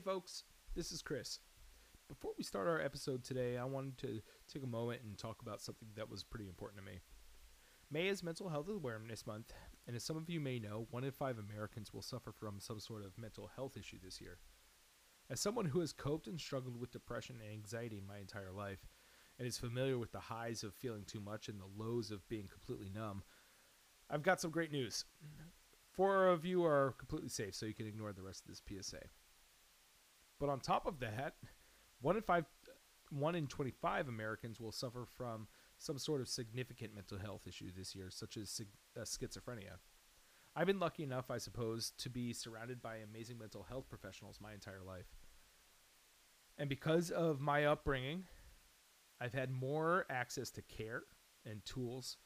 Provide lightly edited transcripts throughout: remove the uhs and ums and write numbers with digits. Hey folks, this is Chris. Before we start our episode today, I wanted to take a moment and talk about something that was pretty important to me. May is Mental Health Awareness Month, and as some of you may know, 1 in 5 Americans will suffer from some sort of mental health issue this year. As someone who has coped and struggled with depression and anxiety my entire life, and is familiar with the highs of feeling too much and the lows of being completely numb, I've got some great news. 4 of you are completely safe, so you can ignore the rest of this PSA. But on top of that, 1 in 25 Americans will suffer from some sort of significant mental health issue this year, such as schizophrenia. I've been lucky enough, I suppose, to be surrounded by amazing mental health professionals my entire life. And because of my upbringing, I've had more access to care and tools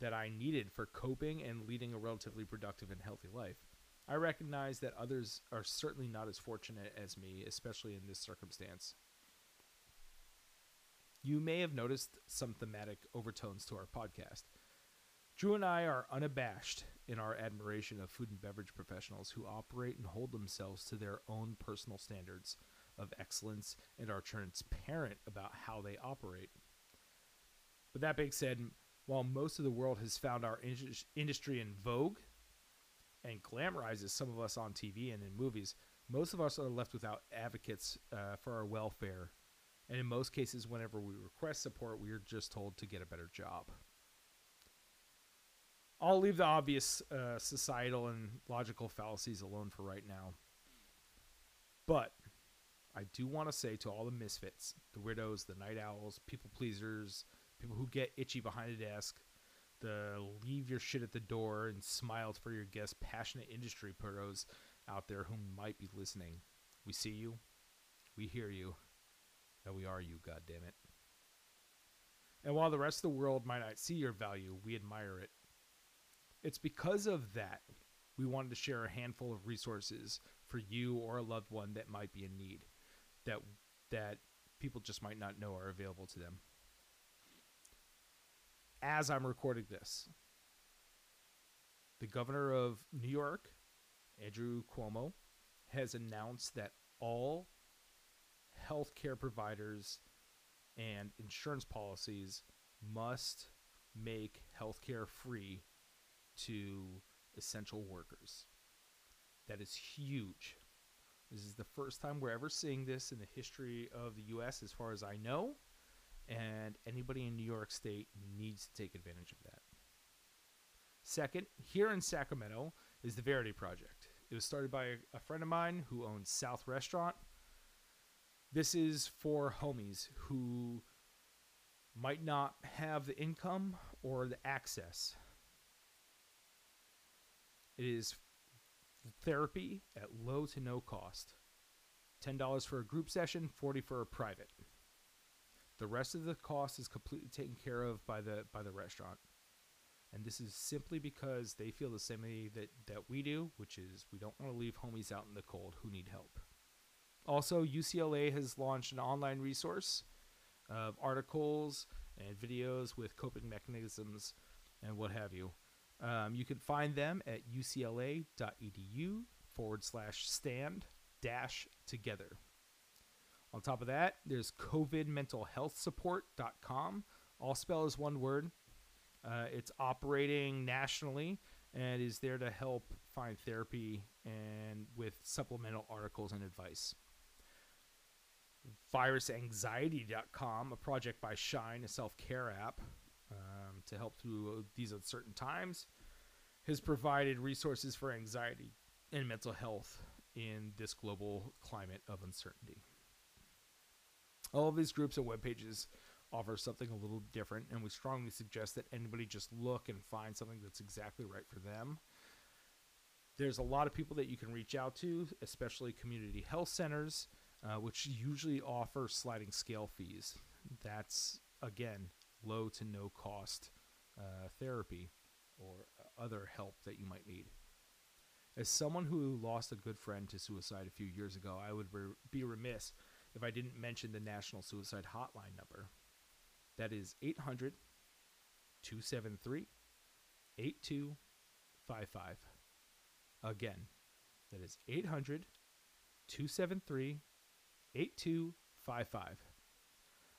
that I needed for coping and leading a relatively productive and healthy life. I recognize that others are certainly not as fortunate as me, especially in this circumstance. You may have noticed some thematic overtones to our podcast. Drew and I are unabashed in our admiration of food and beverage professionals who operate and hold themselves to their own personal standards of excellence and are transparent about how they operate. With that being said, while most of the world has found our industry in vogue and glamorizes some of us on TV and in movies, most of us are left without advocates for our welfare. And in most cases, whenever we request support, we are just told to get a better job. I'll leave the obvious societal and logical fallacies alone for right now. But I do want to say to all the misfits, the weirdos, the night owls, people pleasers, people who get itchy behind a desk, the leave your shit at the door and smile for your guests, passionate industry pros out there who might be listening. We see you, we hear you, and we are you, goddammit. And while the rest of the world might not see your value, we admire it. It's because of that we wanted to share a handful of resources for you or a loved one that might be in need, that people just might not know are available to them. As I'm recording this, the governor of New York, Andrew Cuomo, has announced that all healthcare providers and insurance policies must make healthcare free to essential workers. That is huge. This is the first time we're ever seeing this in the history of the U.S. as far as I know, and anybody in New York State needs to take advantage of that. Second, here in Sacramento is the Verity Project. It was started by a friend of mine who owns South Restaurant. This is for homies who might not have the income or the access. It is therapy at low to no cost. $10 for a group session, $40 for a private. The rest of the cost is completely taken care of by the restaurant. And this is simply because they feel the same way that we do, which is we don't want to leave homies out in the cold who need help. Also, UCLA has launched an online resource of articles and videos with coping mechanisms and what have you. You can find them at ucla.edu/stand-together. On top of that, there's covidmentalhealthsupport.com. All spell is one word. It's operating nationally and is there to help find therapy and with supplemental articles and advice. Virusanxiety.com, a project by Shine, a self-care app. To help through these uncertain times, has provided resources for anxiety and mental health in this global climate of uncertainty. All of these groups and web pages offer something a little different, and we strongly suggest that anybody just look and find something that's exactly right for them. There's a lot of people that you can reach out to, especially community health centers, which usually offer sliding scale fees. That's, again, low to no cost therapy or other help that you might need. As someone who lost a good friend to suicide a few years ago, I would be remiss if I didn't mention the National Suicide Hotline number. That is 800-273-8255. Again, that is 273-8255.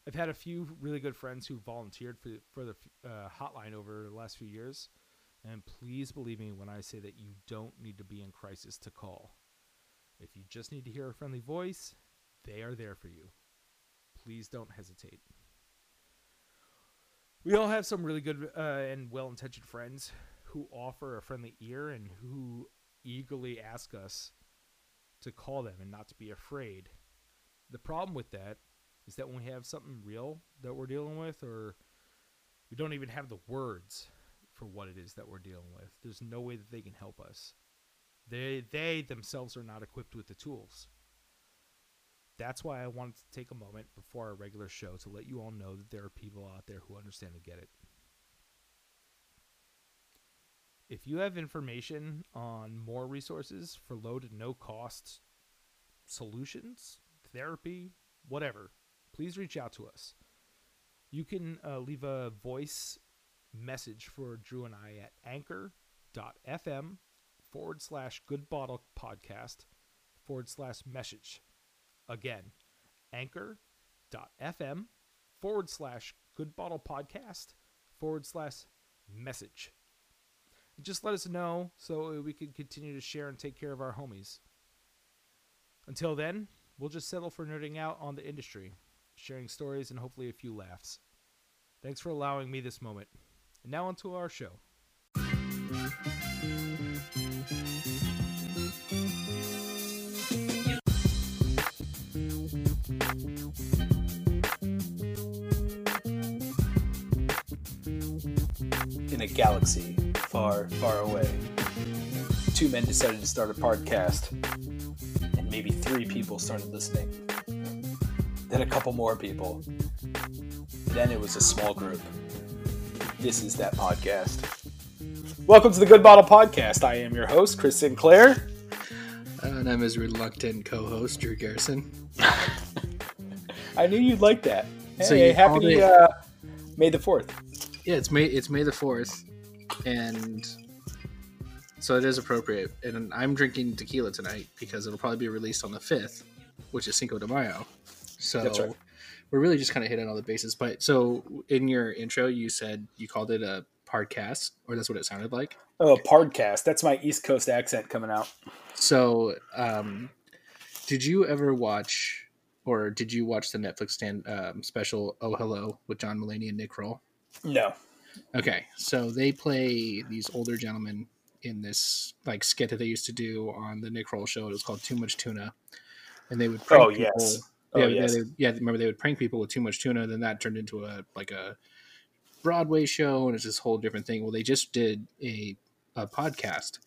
I've had a few really good friends who volunteered for the hotline over the last few years. And please believe me when I say that you don't need to be in crisis to call. If you just need to hear a friendly voice, they are there for you. Please don't hesitate. We all have some really good and well-intentioned friends who offer a friendly ear and who eagerly ask us to call them and not to be afraid. The problem with that is that when we have something real that we're dealing with, or we don't even have the words for what it is that we're dealing with, there's no way that they can help us. They themselves are not equipped with the tools. That's why I wanted to take a moment before our regular show to let you all know that there are people out there who understand and get it. If you have information on more resources for low to no cost solutions, therapy, whatever, please reach out to us. You can leave a voice message for Drew and I at anchor.fm/goodbottle podcast/message. Again, anchor.fm/goodbottle podcast/message. Just let us know so we can continue to share and take care of our homies. Until then, we'll just settle for nerding out on the industry, sharing stories, and hopefully a few laughs. Thanks for allowing me this moment. And now onto our show. In a galaxy far, far away, two men decided to start a podcast, and maybe three people started listening. Then a couple more people. Then it was a small group. This is that podcast. Welcome to the Good Bottle Podcast. I am your host, Chris Sinclair. And I'm his reluctant co-host, Drew Garrison. I knew you'd like that. Hey, so happy May the 4th. Yeah, it's May the 4th, and so it is appropriate. And I'm drinking tequila tonight because it'll probably be released on the 5th, which is Cinco de Mayo. So that's right. We're really just kind of hitting all the bases. But so in your intro, you said you called it a podcast, or that's what it sounded like. Oh, podcast. That's my East Coast accent coming out. So did you ever watch, or did you watch the Netflix special Oh Hello with John Mulaney and Nick Kroll? No. Okay, so they play these older gentlemen in this like skit that they used to do on the Nick Kroll show. It was called Too Much Tuna, and they would prank people. Remember they would prank people with Too Much Tuna. Then that turned into a Broadway show, and it's this whole different thing. Well, they just did a podcast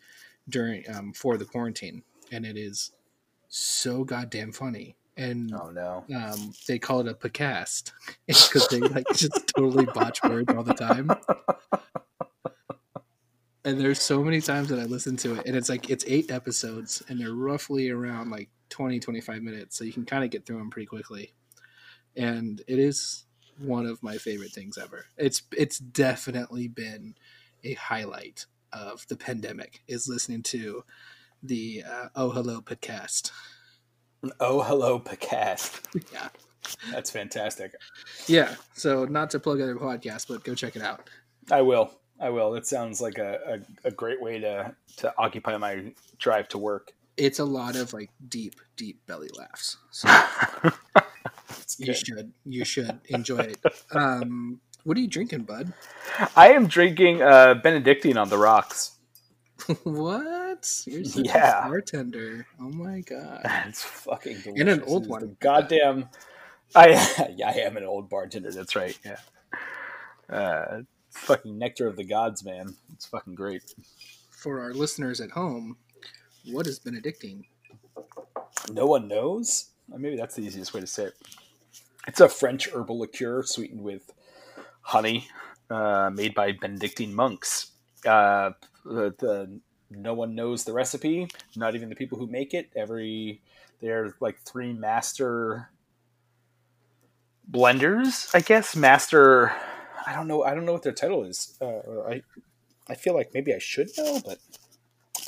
during for the quarantine, and it is so goddamn funny. And they call it a podcast because they like just totally botch words all the time. And there's so many times that I listen to it, and it's like it's 8 episodes, and they're roughly around like 20-25 minutes, so you can kind of get through them pretty quickly. And it is one of my favorite things ever. It's definitely been a highlight of the pandemic is listening to the Oh Hello podcast. Oh, hello, podcast. Yeah. That's fantastic. Yeah. So not to plug other podcasts, but go check it out. I will. It sounds like a great way to occupy my drive to work. It's a lot of like deep belly laughs. So you should enjoy it. What are you drinking, bud? I am drinking Benedictine on the rocks. What? You're such a bartender. Oh my god. It's fucking delicious. And an old one. Goddamn. I am an old bartender. That's right. Yeah. Fucking nectar of the gods, man. It's fucking great. For our listeners at home, what is Benedictine? No one knows? Maybe that's the easiest way to say it. It's a French herbal liqueur sweetened with honey, made by Benedictine monks. No one knows the recipe, not even the people who make it. They're like 3 master blenders, I guess. Master, I don't know what their title is. I feel like maybe I should know, but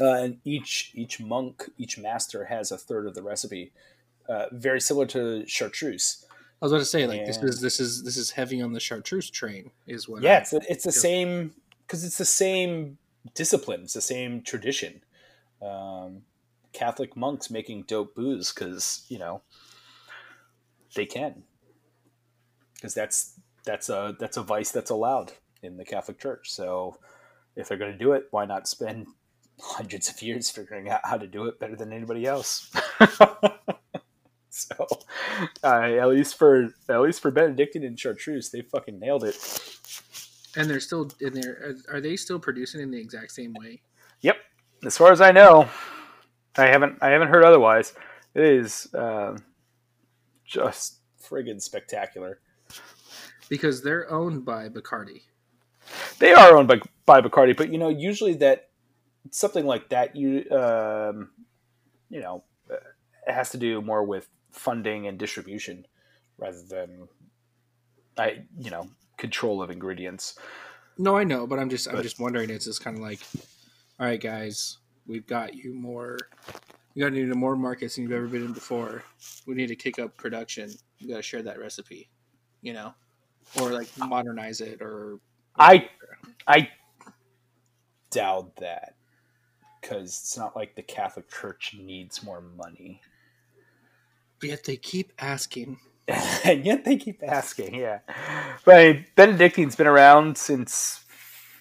And each monk, each master has a third of the recipe. Very similar to chartreuse. I was about to say, like, and this is heavy on the chartreuse train, is what. Yeah, it's the same, because it's the same discipline, it's the same tradition. Catholic monks making dope booze because, you know, they can, because that's a vice that's allowed in the Catholic Church. So if they're going to do it, why not spend hundreds of years figuring out how to do it better than anybody else? So at least for Benedictine and chartreuse, they fucking nailed it. And they're still in there. Are they still producing in the exact same way? Yep. As far as I know, I haven't heard otherwise. It is just friggin' spectacular. Because they're owned by Bacardi. They are owned by Bacardi, but you know, usually that something like that, you know, it has to do more with funding and distribution rather than control of ingredients. No, I know, but I'm just wondering. It's just kind of like, all right, guys, we got into more markets than you've ever been in before. We need to kick up production. You got to share that recipe, you know, or like modernize it or. I doubt that, because it's not like the Catholic Church needs more money. Yet they keep asking. Yeah. But I mean, Benedictine's been around since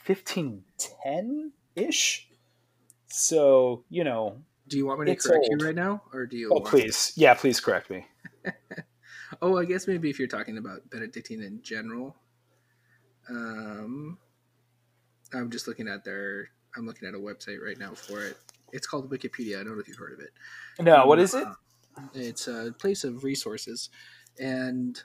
1510-ish. So, you know. Do you want me to correct you right now? Or do you? Oh, please. Yeah, please correct me. Oh, I guess maybe if you're talking about Benedictine in general. I'm looking at a website right now for it. It's called Wikipedia. I don't know if you've heard of it. No, what is it? It's a place of resources. And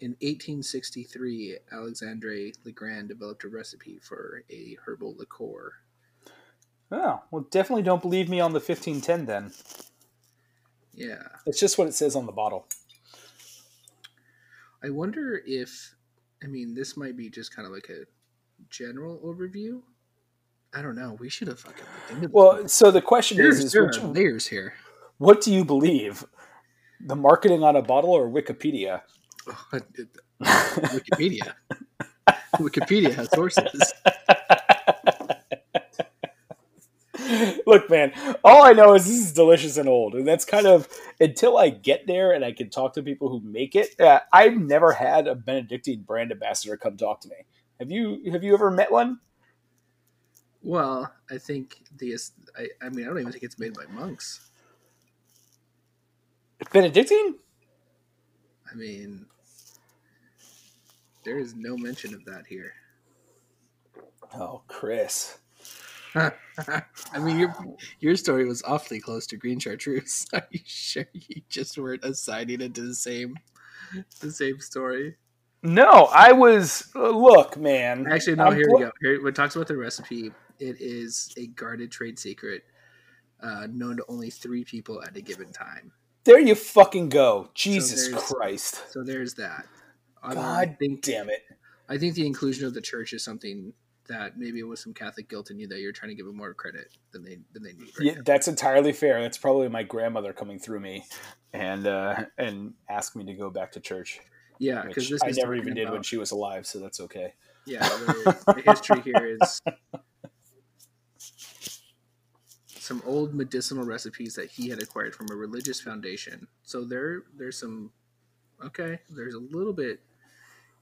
in 1863, Alexandre Le Grand developed a recipe for a herbal liqueur. Oh, well, definitely don't believe me on the 1510 then. Yeah. It's just what it says on the bottle. I wonder if, this might be just kind of like a general overview. I don't know. We should have fucking looked into this. Well, so the question is there are layers here. What do you believe? The marketing on a bottle or Wikipedia? Wikipedia. Wikipedia has sources. Look, man, all I know is this is delicious and old. And that's kind of, until I get there and I can talk to people who make it, I've never had a Benedictine brand ambassador come talk to me. Have you ever met one? Well, I think I don't even think it's made by monks. Benedictine? There is no mention of that here. Oh, Chris. Your story was awfully close to green chartreuse. Are you sure you just weren't assigning it to the same story? No, I was. Look, man. Actually, no. Here we go. Here it talks about the recipe. It is a guarded trade secret, known to only 3 people at a given time. There you fucking go, Jesus Christ. So there's that. Damn it! I think the inclusion of the church is something that maybe it was some Catholic guilt in you that you're trying to give them more credit than they need. Right, yeah, now. That's entirely fair. That's probably my grandmother coming through me, and asked me to go back to church. Yeah, because I never even did when she was alive, so that's okay. Yeah, the history here is some old medicinal recipes that he had acquired from a religious foundation. So there's some, okay, there's a little bit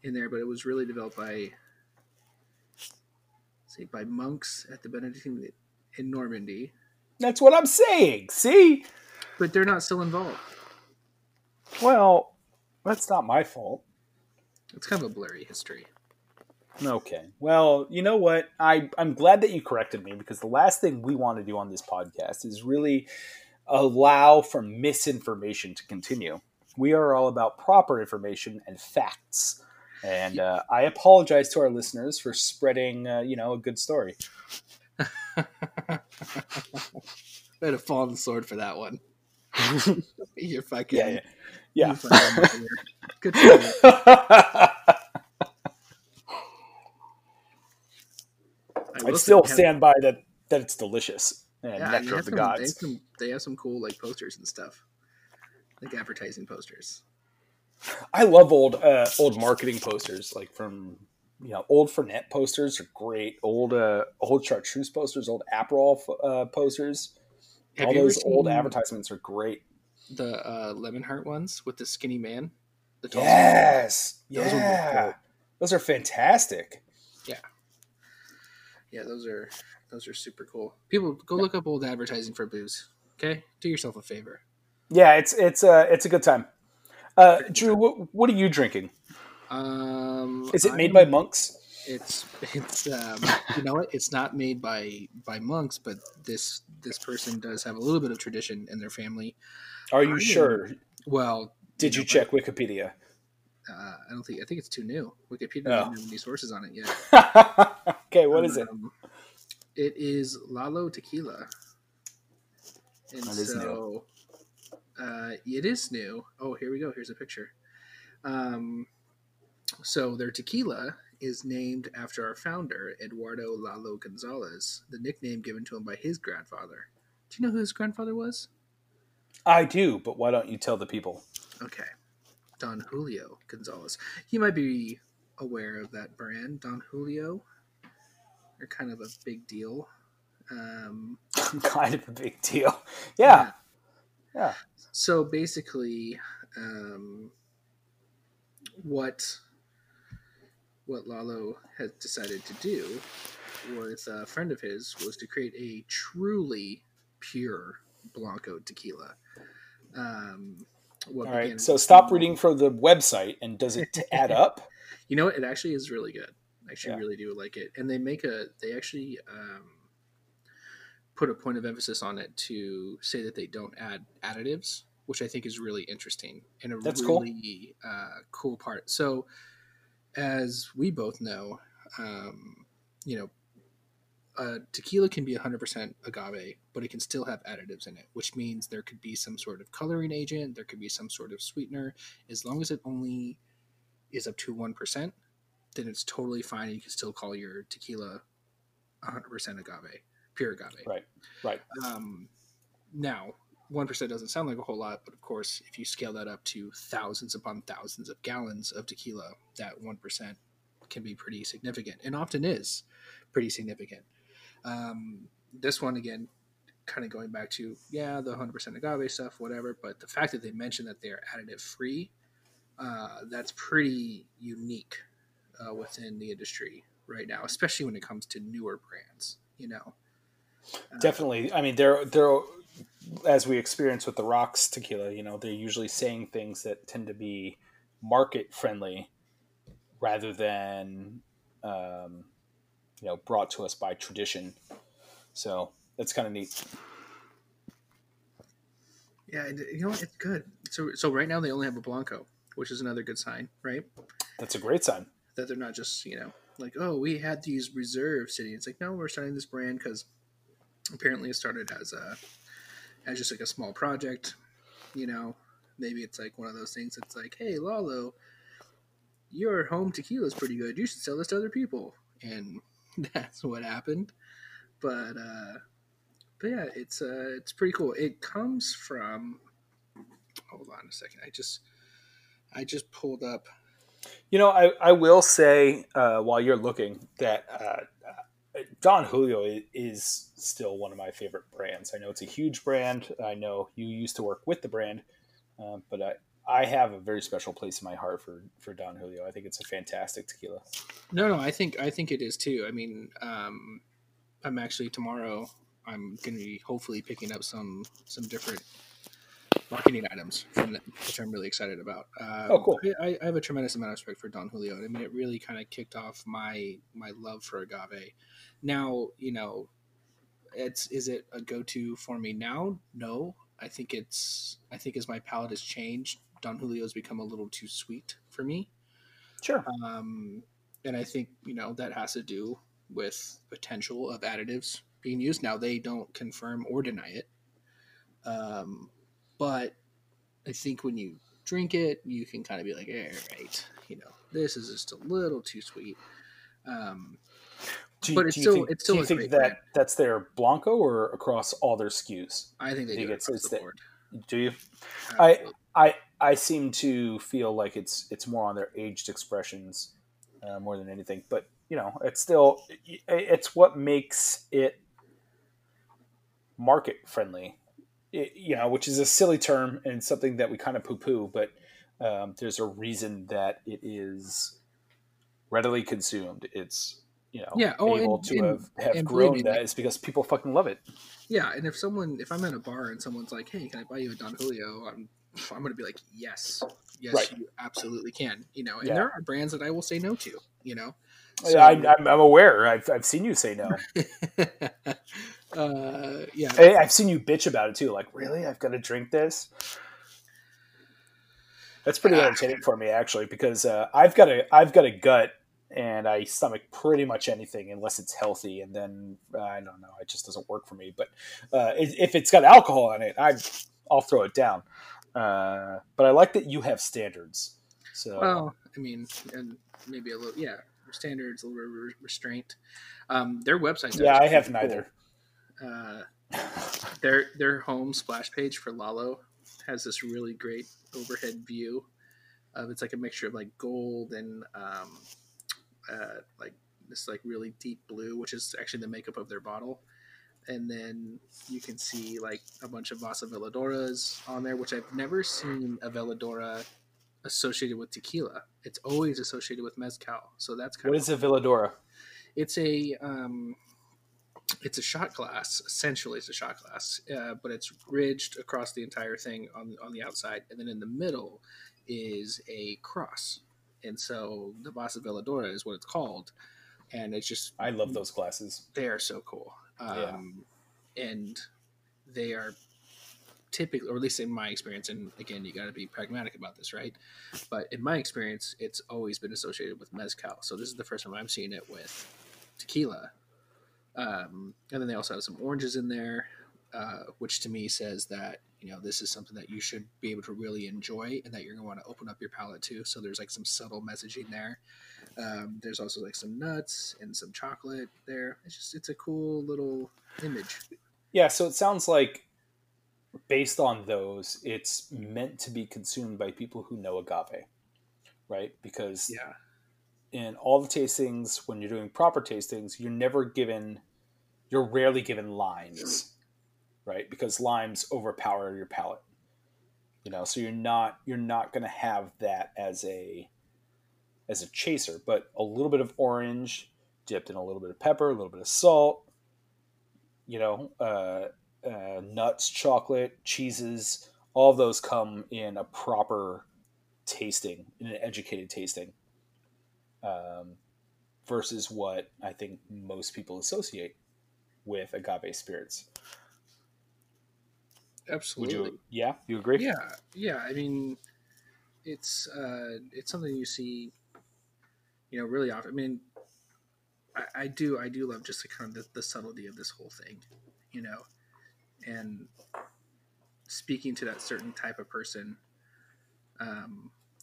in there, but it was really developed by monks at the Benedictine in Normandy. That's what I'm saying, see? But they're not still involved. Well, that's not my fault. It's kind of a blurry history. Okay. Well, you know what? I'm glad that you corrected me, because the last thing we want to do on this podcast is really allow for misinformation to continue. We are all about proper information and facts. And I apologize to our listeners for spreading, a good story. I'd have fallen the sword for that one. You're fucking... Yeah. Good for you. I still stand by that it's delicious. and nectar of the gods. They have some cool like posters and stuff, like advertising posters. I love old marketing posters, like from old Fernet posters are great. Old Chartreuse posters, old Aperol posters. All those old advertisements are great. The lemon heart ones with the skinny man. Those are fantastic. Yeah, those are super cool. People, go look up old advertising for booze. Okay, do yourself a favor. Yeah, it's a good time. Drew, what are you drinking? Is it made by monks? It's it's not made by monks, but this person does have a little bit of tradition in their family. Are you sure? Well, did you check Wikipedia? I think it's too new. Wikipedia doesn't have any sources on it yet. Okay, what is it? It is Lalo Tequila. And so new. It is new. Oh, here we go. Here's a picture. So their tequila is named after our founder, Eduardo Lalo Gonzalez, the nickname given to him by his grandfather. Do you know who his grandfather was? I do, but why don't you tell the people? Okay. Don Julio Gonzalez. You might be aware of that brand, Don Julio. They're kind of a big deal. Kind of a big deal. Yeah. So basically, what Lalo has decided to do with a friend of his was to create a truly pure Blanco tequila. All right, so stop reading from the website, and does it add up? You know what? It actually is really good. I really do like it. And they put a point of emphasis on it to say that they don't add additives, which I think is really interesting and cool part. So as we both know, tequila can be 100% agave, but it can still have additives in it, which means there could be some sort of coloring agent, there could be some sort of sweetener. As long as it only is up to 1%, then it's totally fine. And you can still call your tequila 100% agave, pure agave. Right. Now, 1% doesn't sound like a whole lot, but of course, if you scale that up to thousands upon thousands of gallons of tequila, that 1% can be pretty significant, and often is pretty significant. This one, again, kind of going back to, the 100% agave stuff, whatever, but the fact that they mentioned that they're additive-free, that's pretty unique within the industry right now, especially when it comes to newer brands, Definitely. I mean, they're as we experience with the Rocks tequila, they're usually saying things that tend to be market-friendly rather than... brought to us by tradition. So that's kind of neat. Yeah, it's good. So right now they only have a Blanco, which is another good sign, right? That's a great sign. That they're not just, we had these reserves sitting. It's like, no, we're starting this brand because apparently it started as just like a small project. Maybe it's like one of those things that's like, hey, Lalo, your home tequila is pretty good. You should sell this to other people. And that's what happened, but yeah, it's pretty cool. It comes from. Hold on a second. I just pulled up. I will say while you're looking that Don Julio is still one of my favorite brands. I know it's a huge brand. I know you used to work with the brand, but I have a very special place in my heart for Don Julio. I think it's a fantastic tequila. No, I think it is too. I mean, I'm actually tomorrow I'm going to be hopefully picking up some different marketing items from them, which I'm really excited about. Oh, cool! I have a tremendous amount of respect for Don Julio. I mean, it really kind of kicked off my love for agave. Now, is it a go-to for me now? No, I think as my palate has changed, Don Julio's become a little too sweet for me. Sure. And I think, that has to do with potential of additives being used. Now, they don't confirm or deny it. But I think when you drink it, you can kind of be like, all right, this is just a little too sweet. But it's still. Do you think that that's their Blanco or across all their SKUs? I think they do across the board. Do you? I seem to feel like it's more on their aged expressions more than anything. But you know, it's still it's what makes it market friendly. You know, which is a silly term and something that we kind of poo-poo, but there's a reason that it is readily consumed. It's, you know, able to have grown that is because people fucking love it. Yeah, and if I'm at a bar and someone's like, hey, can I buy you a Don Julio? I'm going to be like, yes, right. You absolutely can. You know, and there are brands that I will say no to, you know. So, yeah, I'm aware. I've seen you say no. Yeah, I've seen you bitch about it too. Like, really, I've got to drink this. That's pretty entertaining for me, actually, because I've got a gut and I stomach pretty much anything unless it's healthy, and then I don't know, it just doesn't work for me. But if it's got alcohol in it, I'll throw it down. But I like that you have standards. So, well, I mean, and maybe a little, yeah. Standards, a little restraint. Their website. Yeah, I have neither. Cool. Their home splash page for Lalo has this really great overhead view of it's like a mixture of like gold and like this like really deep blue, which is actually the makeup of their bottle. And then you can see like a bunch of Vasa Veladoras on there, which I've never seen a Veladora associated with tequila. It's always associated with mezcal. So that's kind of... What is a Villadora? It's a shot glass. Essentially, it's a shot glass, but it's ridged across the entire thing on the outside, and then in the middle is a cross. And so the Vasa Villadora is what it's called, and it's just... I love those glasses. They are so cool. And they are... typically, or at least in my experience, and again, you got to be pragmatic about this, right? But in my experience, it's always been associated with mezcal. So this is the first time I'm seeing it with tequila. And then they also have some oranges in there, which to me says that, you know, this is something that you should be able to really enjoy and that you're going to want to open up your palate to. So there's like some subtle messaging there. There's also like some nuts and some chocolate there. It's a cool little image. Yeah. So it sounds like, based on those, it's meant to be consumed by people who know agave, right? Because in all the tastings, when you're doing proper tastings, you're rarely given limes, right? Because limes overpower your palate, you know. So you're not going to have that as a chaser, but a little bit of orange dipped in a little bit of pepper, a little bit of salt, you know. Nuts, chocolate, cheeses, all of those come in a proper tasting, in an educated tasting, versus what I think most people associate with agave spirits. Absolutely. You agree? Yeah. I mean, it's something you see, you know, really often. I mean, I do love just the kind of the subtlety of this whole thing, you know. And speaking to that certain type of person,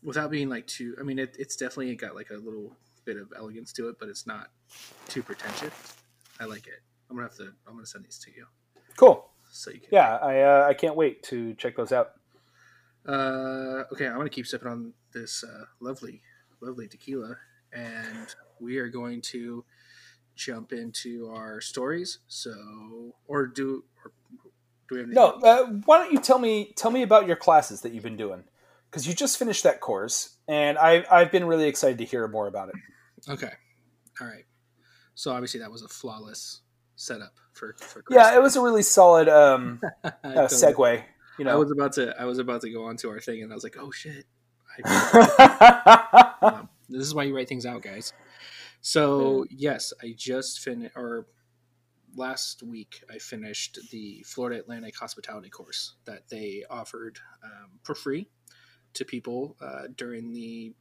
without being like too, I mean, it's definitely got like a little bit of elegance to it, but it's not too pretentious. I like it. I'm going to send these to you. Cool. So you can. Yeah. I can't wait to check those out. Okay. I'm going to keep sipping on this, lovely, lovely tequila, and we are going to jump into our stories. Do we have anything? No. Why don't you tell me about your classes that you've been doing? Because you just finished that course, and I've been really excited to hear more about it. Okay. All right. So obviously that was a flawless setup for Chris. Yeah, it was a really solid segue. You know, I was about to go on to our thing, and I was like, oh shit. This is why you write things out, guys. So yes, I just finished, or last week I finished the Florida Atlantic hospitality course that they offered for free to people during the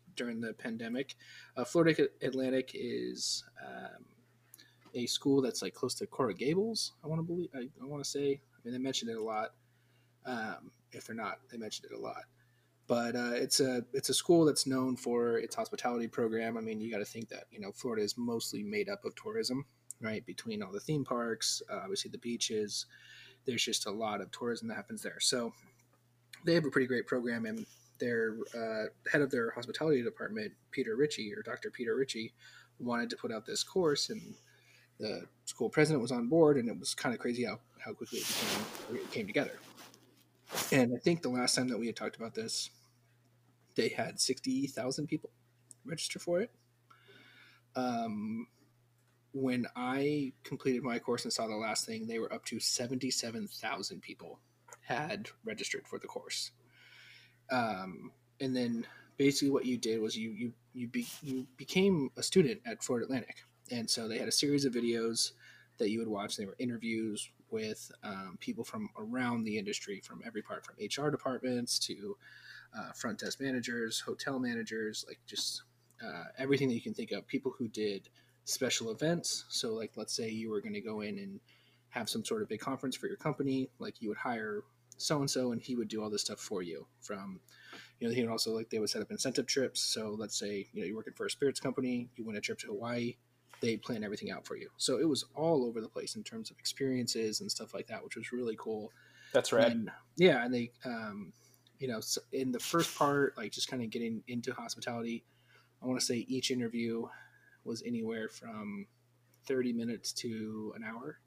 pandemic. Florida Atlantic is a school that's like close to Coral Gables. I want to say. I mean, they mentioned it a lot. If they're not, they mentioned it a lot. But it's a school that's known for its hospitality program. I mean, you got to think that, you know, Florida is mostly made up of tourism. right? Between all the theme parks, obviously the beaches, there's just a lot of tourism that happens there. So they have a pretty great program, and their head of their hospitality department, Peter Ritchie, or Dr. Peter Ritchie, wanted to put out this course, and the school president was on board, and it was kind of crazy how quickly it came together. And I think the last time that we had talked about this, they had 60,000 people register for it. When I completed my course and saw the last thing, they were up to 77,000 people had registered for the course. And then basically what you did was you became a student at Florida Atlantic. And so they had a series of videos that you would watch. They were interviews with people from around the industry, from every part, from HR departments to front desk managers, hotel managers, like just everything that you can think of. People who did special events. So like, let's say you were going to go in and have some sort of big conference for your company. Like you would hire so-and-so and he would do all this stuff for you from, you know, he would also like, they would set up incentive trips. So let's say, you know, you're working for a spirits company, you win a trip to Hawaii, they plan everything out for you. So it was all over the place in terms of experiences and stuff like that, which was really cool. That's right. And, yeah. And they, you know, so in the first part, like just kind of getting into hospitality, I want to say each interview was anywhere from 30 minutes to an hour.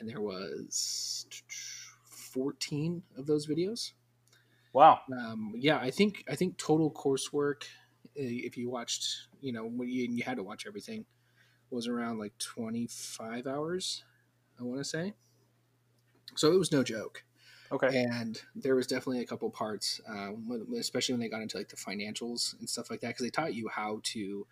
And there was 14 of those videos. Wow. Yeah. I think total coursework, if you watched, you know, when you had to watch everything, was around like 25 hours, I want to say. So it was no joke. Okay. And there was definitely a couple parts, especially when they got into like the financials and stuff like that, because they taught you how to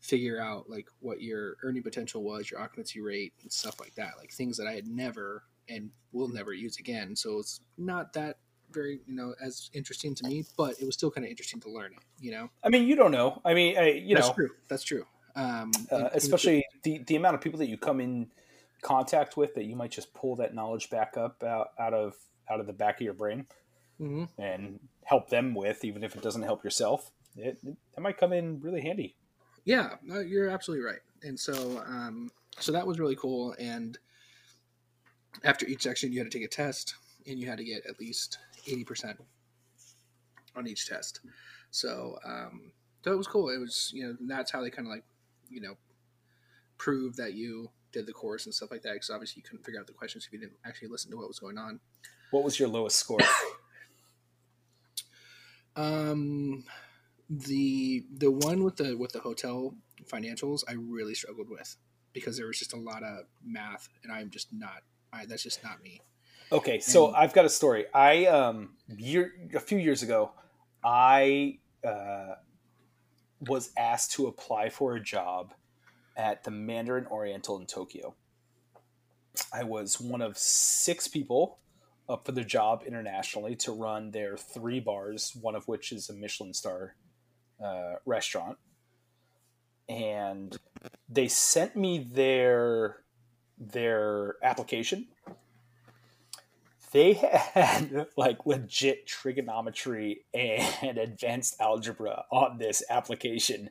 figure out like what your earning potential was, your occupancy rate and stuff like that, like things that I had never and will never use again. So it's not that very, you know, as interesting to me, but it was still kind of interesting to learn it, you know? I mean, you don't know. I mean, That's true. Especially the amount of people that you come in contact with that you might just pull that knowledge back up out of the back of your brain mm-hmm. and help them with, even if it doesn't help yourself, it might come in really handy. Yeah, no, you're absolutely right. And so, so that was really cool. And after each section, you had to take a test and you had to get at least 80% on each test. So it was cool. It was, you know, that's how they kind of like, you know, prove that you did the course and stuff like that, because obviously you couldn't figure out the questions if you didn't actually listen to what was going on. What was your lowest score? The one with the hotel financials I really struggled with, because there was just a lot of math and I'm just that's just not me. Okay, so I've got a story. A few years ago, I was asked to apply for a job at the Mandarin Oriental in Tokyo. I was one of 6 people up for the job internationally to run their 3 bars, one of which is a Michelin star restaurant. And they sent me their application. They had like legit trigonometry and advanced algebra on this application,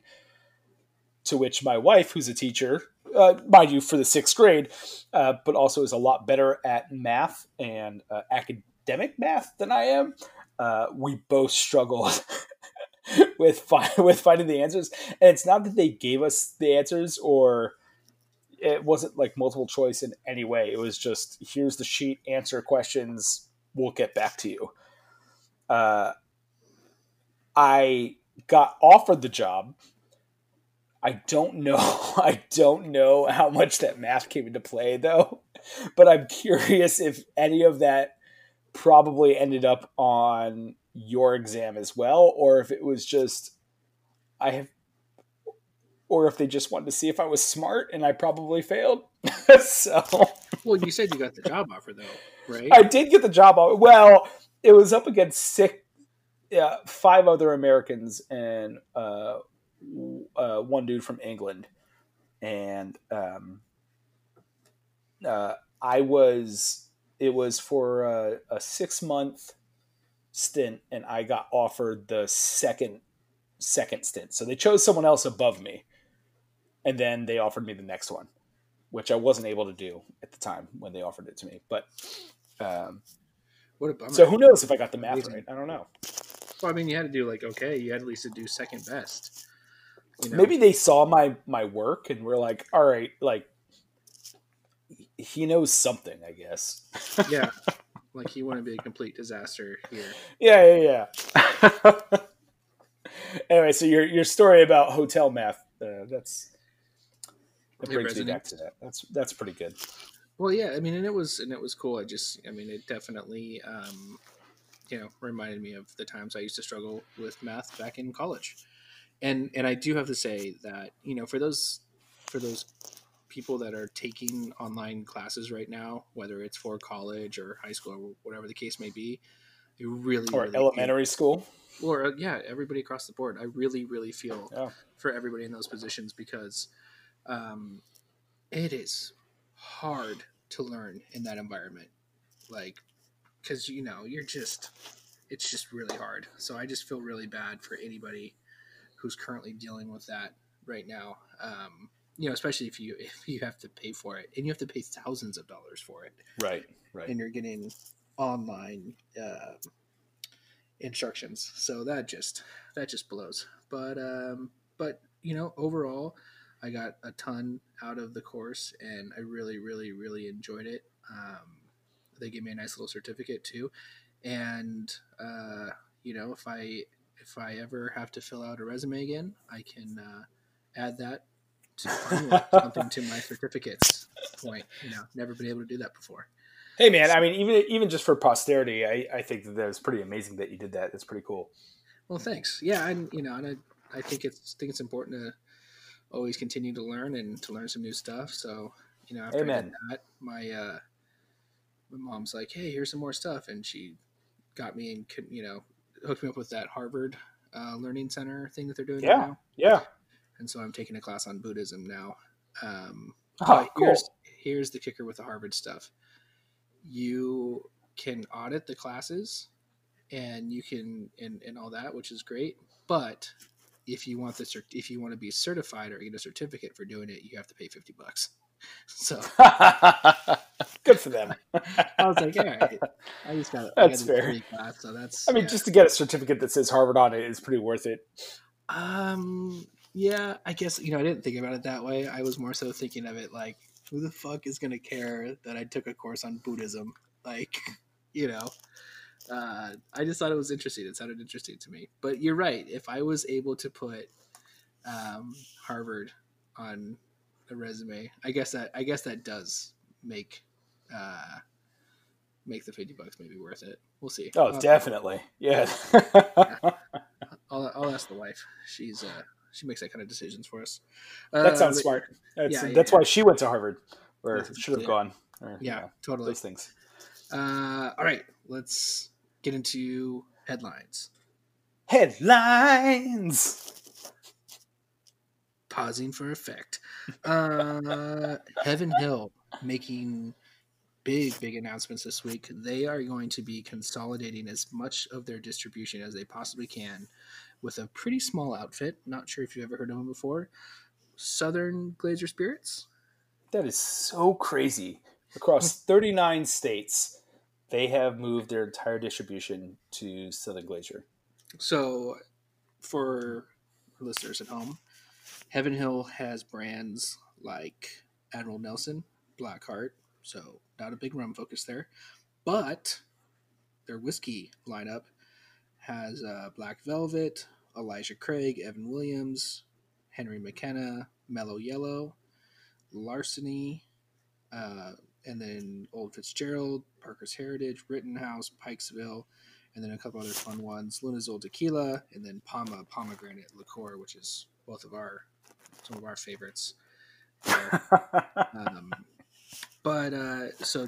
to which my wife, who's a teacher, mind you, for the 6th grade, but also is a lot better at math and academic math than I am. We both struggled with finding the answers. And it's not that they gave us the answers, or it wasn't like multiple choice in any way. It was just, here's the sheet, answer questions, we'll get back to you. I got offered the job. I don't know how much that math came into play though, but I'm curious if any of that probably ended up on your exam as well, or if it was just, or if they just wanted to see if I was smart, and I probably failed. So, well, you said you got the job offer, though, right? I did get the job offer. Well, it was up against 5 other Americans and one dude from England, and it was for a 6-month stint, and I got offered the second stint. So they chose someone else above me. And then they offered me the next one, which I wasn't able to do at the time when they offered it to me. But what a bummer. So who knows if I got the math right? I don't know. Well, I mean, you had to do like, okay, you had at least to do second best. You know? Maybe they saw my work and were like, all right, like he knows something, I guess. Yeah. Like he wouldn't be a complete disaster here. Yeah. Anyway, so your story about hotel math, that brings me back to that. That's pretty good. Well, yeah, I mean, and it was cool. It definitely, reminded me of the times I used to struggle with math back in college. And I do have to say that, for those people that are taking online classes right now, whether it's for college or high school or whatever the case may be, elementary school. Or everybody across the board. I really, really feel for everybody in those positions because it is hard to learn in that environment. Like, because, it's just really hard. So I just feel really bad for anybody who's currently dealing with that right now. Especially if you have to pay for it and you have to pay thousands of dollars for it. Right. And you're getting online instructions, so that just blows, but overall I got a ton out of the course and I really, really, really enjoyed it. They gave me a nice little certificate too, and if I ever have to fill out a resume again, I can add that to something to my certificates point. Never been able to do that before. Hey man, I mean, even just for posterity, I think that was pretty amazing that you did that. It's pretty cool. Well, thanks. Yeah, and I think it's important to always continue to learn and to learn some new stuff. So, after Amen. I did that, my mom's like, "Hey, here's some more stuff," and she got me and hooked me up with that Harvard Learning Center thing that they're doing right now. Yeah. And so I'm taking a class on Buddhism now. Cool. Here's the kicker with the Harvard stuff. You can audit the classes and you can, and all that, which is great. But if you want to be certified or get a certificate for doing it, you have to pay $50. So good for them. I was like, all right, I just got it. That's fair. Class, so that's, just to get a certificate that says Harvard on it is pretty worth it. Yeah, I guess, I didn't think about it that way. I was more so thinking of it like, who the fuck is going to care that I took a course on Buddhism? Like, I just thought it was interesting. It sounded interesting to me. But you're right. If I was able to put Harvard on the resume, I guess that does make the $50 maybe worth it. We'll see. Oh, definitely. Yeah. I'll ask the wife. She makes that kind of decisions for us. That sounds smart. That's why she went to Harvard, or should have gone. Or, totally. Those things. All right, let's get into headlines. Headlines. Pausing for effect. Heaven Hill making big announcements this week. They are going to be consolidating as much of their distribution as they possibly can with a pretty small outfit. Not sure if you've ever heard of them before. Southern Glacier Spirits. That is so crazy. Across 39 states, they have moved their entire distribution to Southern Glacier. So for listeners at home, Heaven Hill has brands like Admiral Nelson, Blackheart, so not a big rum focus there. But their whiskey lineup has Black Velvet, Elijah Craig, Evan Williams, Henry McKenna, Mellow Yellow, Larceny, and then Old Fitzgerald, Parker's Heritage, Rittenhouse, Pikesville, and then a couple other fun ones, Luna's Old Tequila, and then Pomegranate Liqueur, which is some of our favorites. So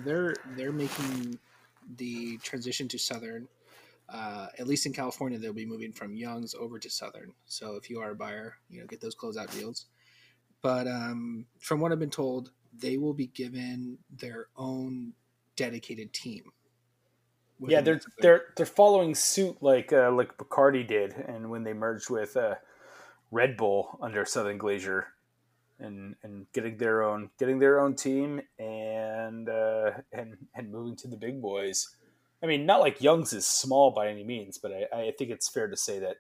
they're making the transition to Southern. At least in California, they'll be moving from Young's over to Southern. So if you are a buyer, get those closeout deals. But from what I've been told, they will be given their own dedicated team. Yeah, they're following suit like Bacardi did, and when they merged with Red Bull under Southern Glacier, and getting their own team and moving to the big boys. I mean, not like Young's is small by any means, but I think it's fair to say that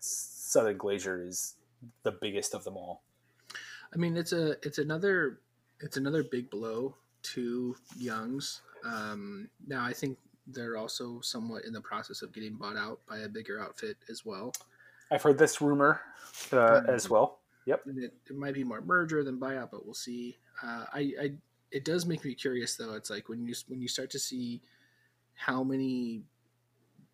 Southern Glacier is the biggest of them all. I mean, it's another big blow to Young's. Now I think they're also somewhat in the process of getting bought out by a bigger outfit as well. I've heard this rumor as well. Yep. And it might be more merger than buyout, but we'll see. It does make me curious though. It's like when you start to see how many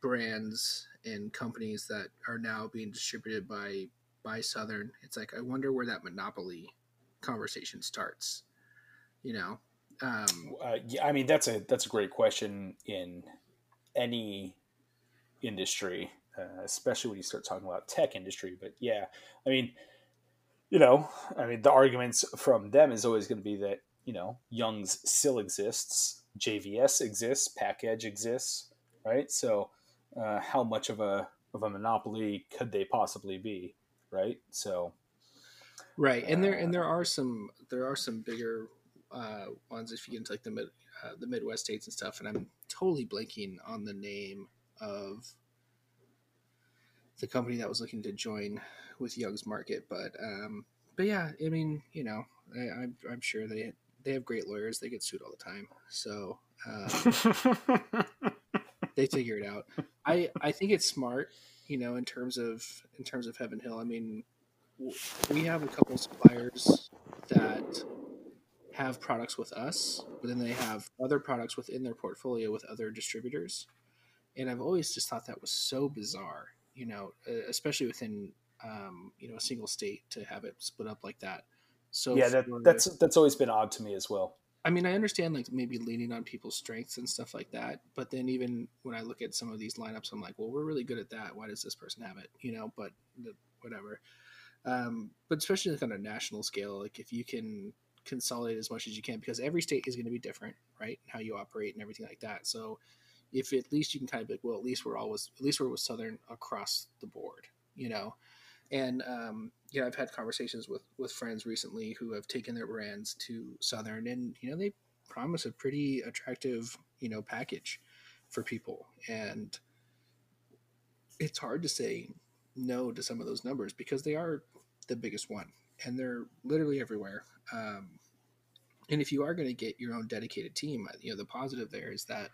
brands and companies that are now being distributed by Southern, it's like, I wonder where that monopoly conversation starts, you know? Yeah, I mean, that's a great question in any industry, especially when you start talking about tech industry. But yeah, I mean, you know, the arguments from them is always going to be that, you know, Young's still exists, JVS exists, Pack Edge exists, right? So how much of a monopoly could they possibly be, right? So right, and there are some bigger ones if you get into like the Midwest states and stuff, and I'm totally blanking on the name of the company that was looking to join with Young's Market, but yeah, I mean, you know, I'm sure they have great lawyers. They get sued all the time, so they figure it out. I think it's smart, you know, in terms of Heaven Hill. I mean, we have a couple suppliers that have products with us, but then they have other products within their portfolio with other distributors. And I've always just thought that was so bizarre, you know, especially within, you know, a single state to have it split up like that. So yeah, that's always been odd to me as well. I mean, I understand like maybe leaning on people's strengths and stuff like that, but then even when I look at some of these lineups, I'm like, well, we're really good at that. Why does this person have it? You know, but whatever. But especially like on a national scale, like if you can consolidate as much as you can, because every state is going to be different, right? How you operate and everything like that. So if at least you can kind of be like, well, at least we're with Southern across the board, you know? And, yeah, I've had conversations with friends recently who have taken their brands to Southern, and, you know, they promise a pretty attractive, you know, package for people. And it's hard to say no to some of those numbers because they are the biggest one and they're literally everywhere. And if you are going to get your own dedicated team, you know, the positive there is that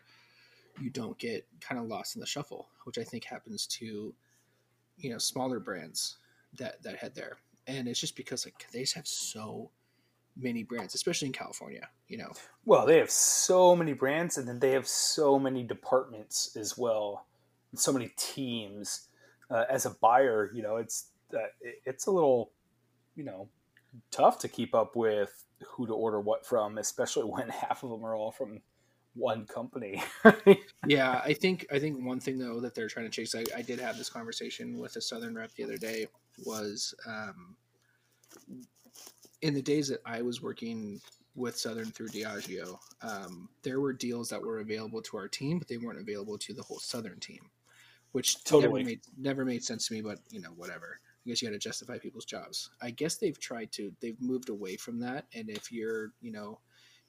you don't get kind of lost in the shuffle, which I think happens to, you know, smaller brands that head there. And it's just because like they just have so many brands, especially in California, you know. Well, they have so many brands, and then they have so many departments as well, and so many teams. As a buyer, you know, it's a little, you know, tough to keep up with who to order what from, especially when half of them are all from one company. Yeah, I think one thing though that they're trying to chase, I did have this conversation with a Southern rep the other day, was in the days that I was working with Southern through Diageo, there were deals that were available to our team, but they weren't available to the whole Southern team, which totally never made sense to me, but you know, whatever. I guess you got to justify people's jobs. I guess they've moved away from that. And if you're, you know,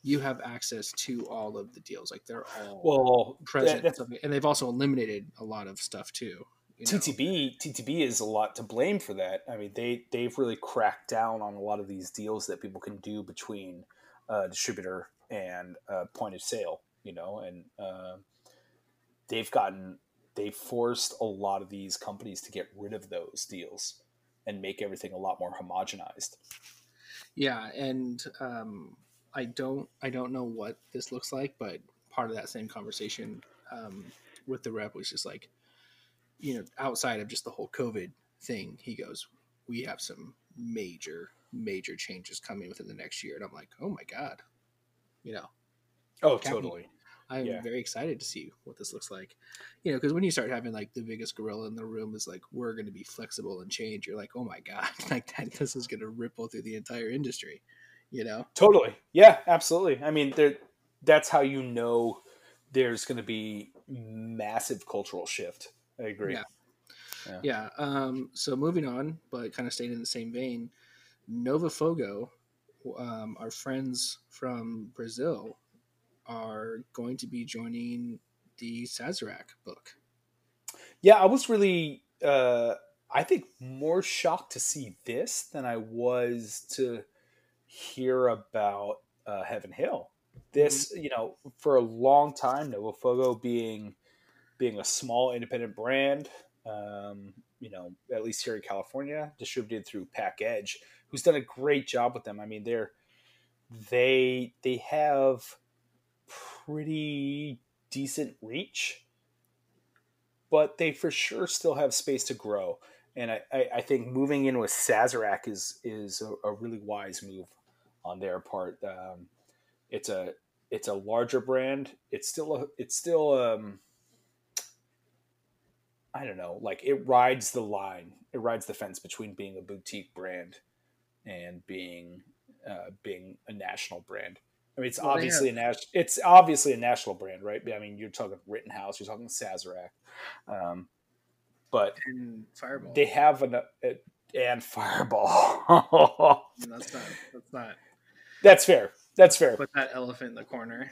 you have access to all of the deals, like they're all present. And they've also eliminated a lot of stuff too. TTB is a lot to blame for that. I mean, they've really cracked down on a lot of these deals that people can do between distributor and point of sale, you know, and they forced a lot of these companies to get rid of those deals and make everything a lot more homogenized. Yeah. And I don't know what this looks like, but part of that same conversation with the rep was just like, you know, outside of just the whole COVID thing, he goes, we have some major, major changes coming within the next year. And I'm like, oh my God, you know? Oh, totally. I'm very excited to see what this looks like, you know, because when you start having like the biggest gorilla in the room is like, we're going to be flexible and change. You're like, oh my God, like that, this is going to ripple through the entire industry, you know? Totally. Yeah, absolutely. I mean, that's how you know there's going to be massive cultural shift. I agree. Yeah. So moving on, but kind of staying in the same vein, Novo Fogo, our friends from Brazil, are going to be joining the Sazerac book. Yeah, I was really, I think, more shocked to see this than I was to hear about Heaven Hill. This, you know, for a long time, Novo Fogo being a small independent brand, you know, at least here in California, distributed through Pack Edge, who's done a great job with them. I mean, they have pretty decent reach, but they for sure still have space to grow. And I think moving in with Sazerac is a really wise move on their part. It's a larger brand. It's still I don't know, like it rides the line. It rides the fence between being a boutique brand and being a national brand. I mean, it's obviously a national brand, right? I mean, you're talking Rittenhouse, you're talking Sazerac, but and Fireball. They have and Fireball. That's not. That's fair. That's fair. Put that elephant in the corner.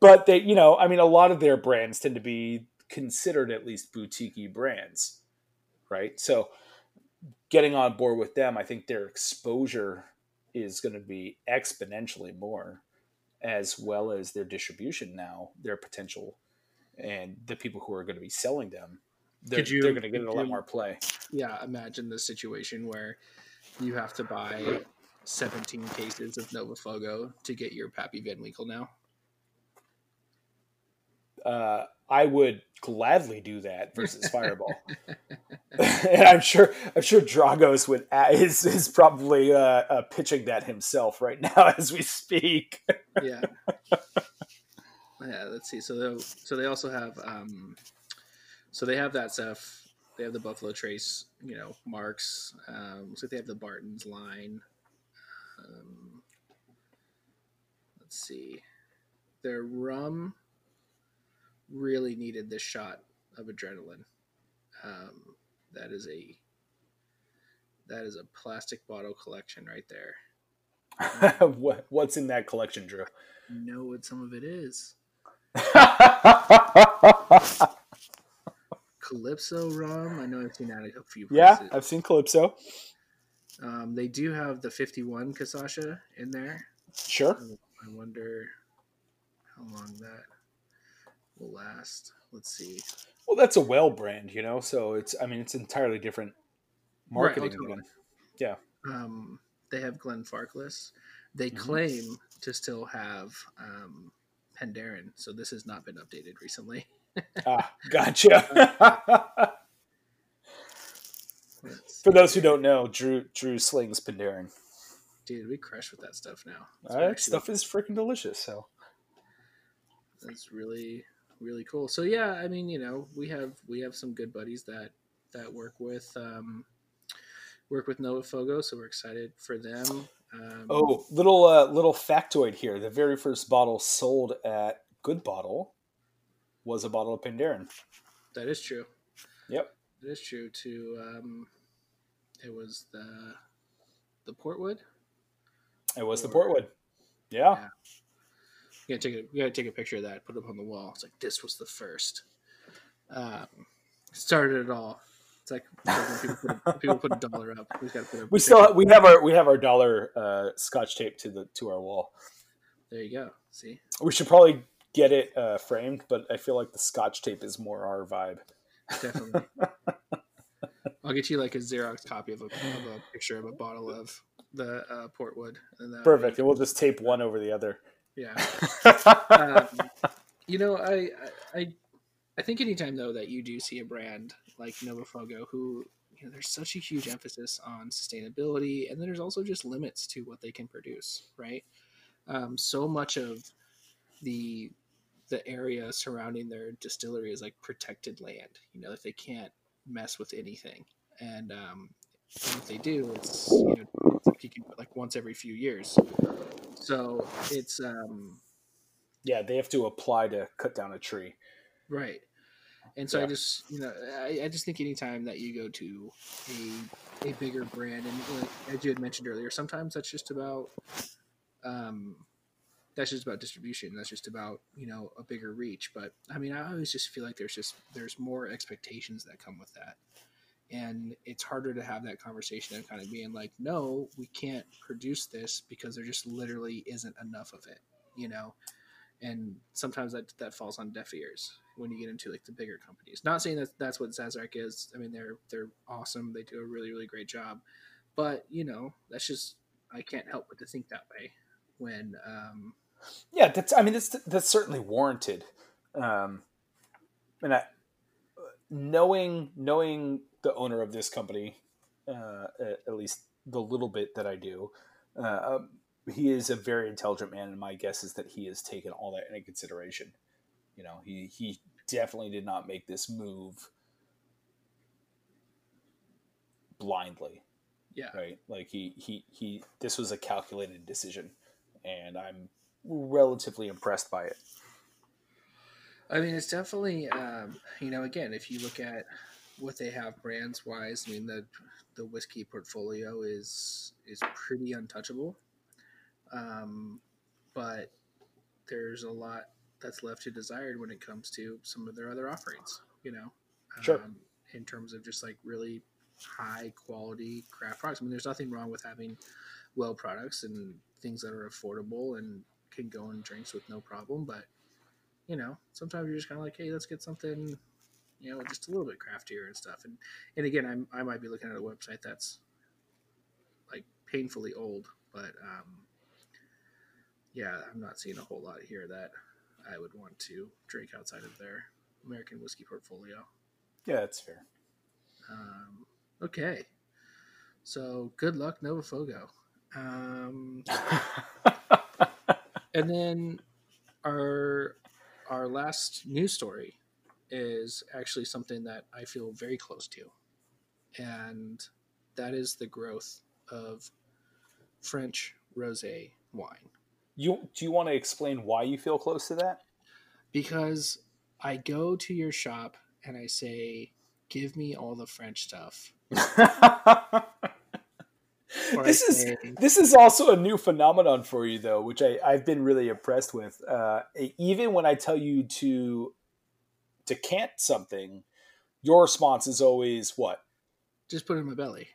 But they, you know, I mean, a lot of their brands tend to be considered at least boutique-y brands, right? So getting on board with them, I think their exposure is going to be exponentially more, as well as their distribution now, their potential, and the people who are going to be selling them. They're going to get a lot more play. Yeah, imagine the situation where you have to buy 17 cases of Novo Fogo to get your Pappy Van Winkle now. I would gladly do that versus Fireball, and I'm sure Dragos would is probably pitching that himself right now as we speak. Yeah, yeah. Let's see. So they also have they have that stuff. They have the Buffalo Trace, you know, marks. Looks like they have the Barton's line. Let's see. Their rum really needed this shot of adrenaline. That is a plastic bottle collection right there. What's in that collection, Drew? I know what some of it is. Calypso rum. I know I've seen that a few places. Yeah, I've seen Calypso. They do have the 51 Kasasha in there. Sure. So I wonder how long that will last. Let's see. Well, that's a well brand, you know, so it's entirely different marketing. Right, totally. Yeah. They have Glenfarclas. They claim to still have Pandaren, so this has not been updated recently. Gotcha. For those who don't know, Drew slings Pandaren. Dude, we crush with that stuff now. That stuff is freaking delicious. So that's really, really cool. So yeah, I mean, you know, we have some good buddies that work with Novo Fogo, so we're excited for them. Little factoid here: the very first bottle sold at Good Bottle was a bottle of Pandaren. That is true. Yep. It is true to it was the Portwood. The Portwood. Yeah. You gotta take a picture of that, put it up on the wall. It's like, this was the first. Started it all. It's like people put a dollar up. We have our dollar scotch tape to our wall. There you go. See? We should probably get it framed, but I feel like the scotch tape is more our vibe. Definitely. I'll get you like a Xerox copy of a picture of a bottle of the Portwood. Perfect. And we'll just tape one over the other. Yeah. You know, I think anytime though that you do see a brand like Novo Fogo, who, you know, there's such a huge emphasis on sustainability, and then there's also just limits to what they can produce, right? So much of the area surrounding their distillery is like protected land, you know, if they can't mess with anything, and if they do, it's, you know, it's like you can put like once every few years. So it's they have to apply to cut down a tree, right? And so I just, you know, I just think anytime that you go to a bigger brand, and like, as you had mentioned earlier, sometimes that's just about distribution. That's just about, you know, a bigger reach. But I mean, I always just feel like there's more expectations that come with that. And it's harder to have that conversation and kind of being like, no, we can't produce this because there just literally isn't enough of it, you know? And sometimes that falls on deaf ears when you get into like the bigger companies. Not saying that that's what Sazerac is. I mean, they're awesome. They do a really, really great job, but you know, that's just, I can't help but to think that way when, yeah, that's certainly warranted. And knowing the owner of this company, at least the little bit that I do, he is a very intelligent man, and my guess is that he has taken all that into consideration. You know, he definitely did not make this move blindly. Yeah. Right? Like he this was a calculated decision, and I'm relatively impressed by it. I mean, it's definitely, you know, again, if you look at what they have brands wise, I mean, the whiskey portfolio is pretty untouchable. But there's a lot that's left to desire when it comes to some of their other offerings, you know, sure. In terms of just like really high quality craft products. I mean, there's nothing wrong with having well products and things that are affordable and can go in drinks with no problem. But, you know, sometimes you're just kind of like, hey, let's get something, you know, just a little bit craftier and stuff. And again, I might be looking at a website that's like painfully old, but, yeah, I'm not seeing a whole lot here that I would want to drink outside of their American whiskey portfolio. Yeah, that's fair. Okay. So good luck, Novo Fogo. And then our last news story is actually something that I feel very close to. And that is the growth of French rosé wine. Do you want to explain why you feel close to that? Because I go to your shop and I say, give me all the French stuff. This is also a new phenomenon for you, though, which I've been really impressed with. Even when I tell you to decant something, your response is always what? Just put it in my belly.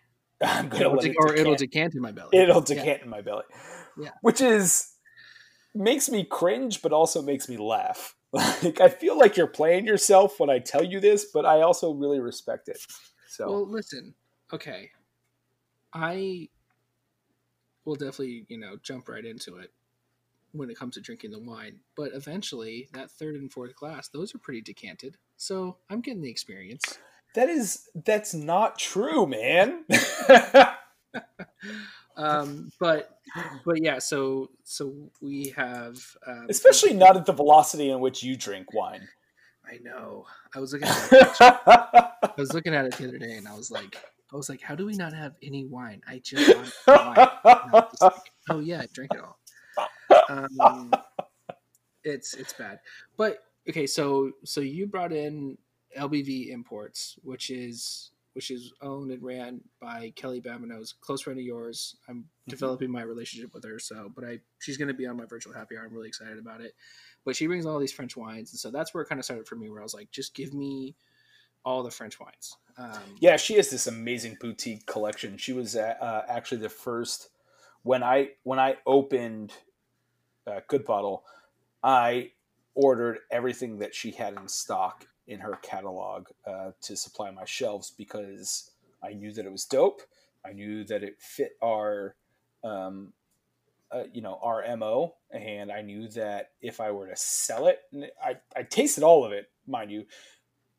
I'm going to let it decant. Or it'll decant in my belly. It'll decant in my belly. Yeah. Which is... makes me cringe, but also makes me laugh. Like, I feel like you're playing yourself when I tell you this, but I also really respect it. So, well, listen, okay, I will definitely, you know, jump right into it when it comes to drinking the wine. But eventually, that third and fourth glass, those are pretty decanted. So I'm getting the experience. That's not true, man. But yeah, so we have, especially not at the velocity in which you drink wine. I know. I was looking at it the other day and I was like, how do we not have any wine? I just want wine. I was like, oh yeah, I drink it all. It's bad, but okay. So you brought in LBV Imports, which is owned and ran by Kelly Babineau's close friend of yours. I'm developing my relationship with her. So, but she's going to be on my virtual happy hour. I'm really excited about it, but she brings all these French wines. And so that's where it kind of started for me, where I was like, just give me all the French wines. Yeah. She has this amazing boutique collection. She was actually the first, when I opened Good Bottle, I ordered everything that she had in stock in her catalog to supply my shelves, because I knew that it was dope. I knew that it fit our, you know, our MO. And I knew that if I were to sell it, and I tasted all of it, mind you,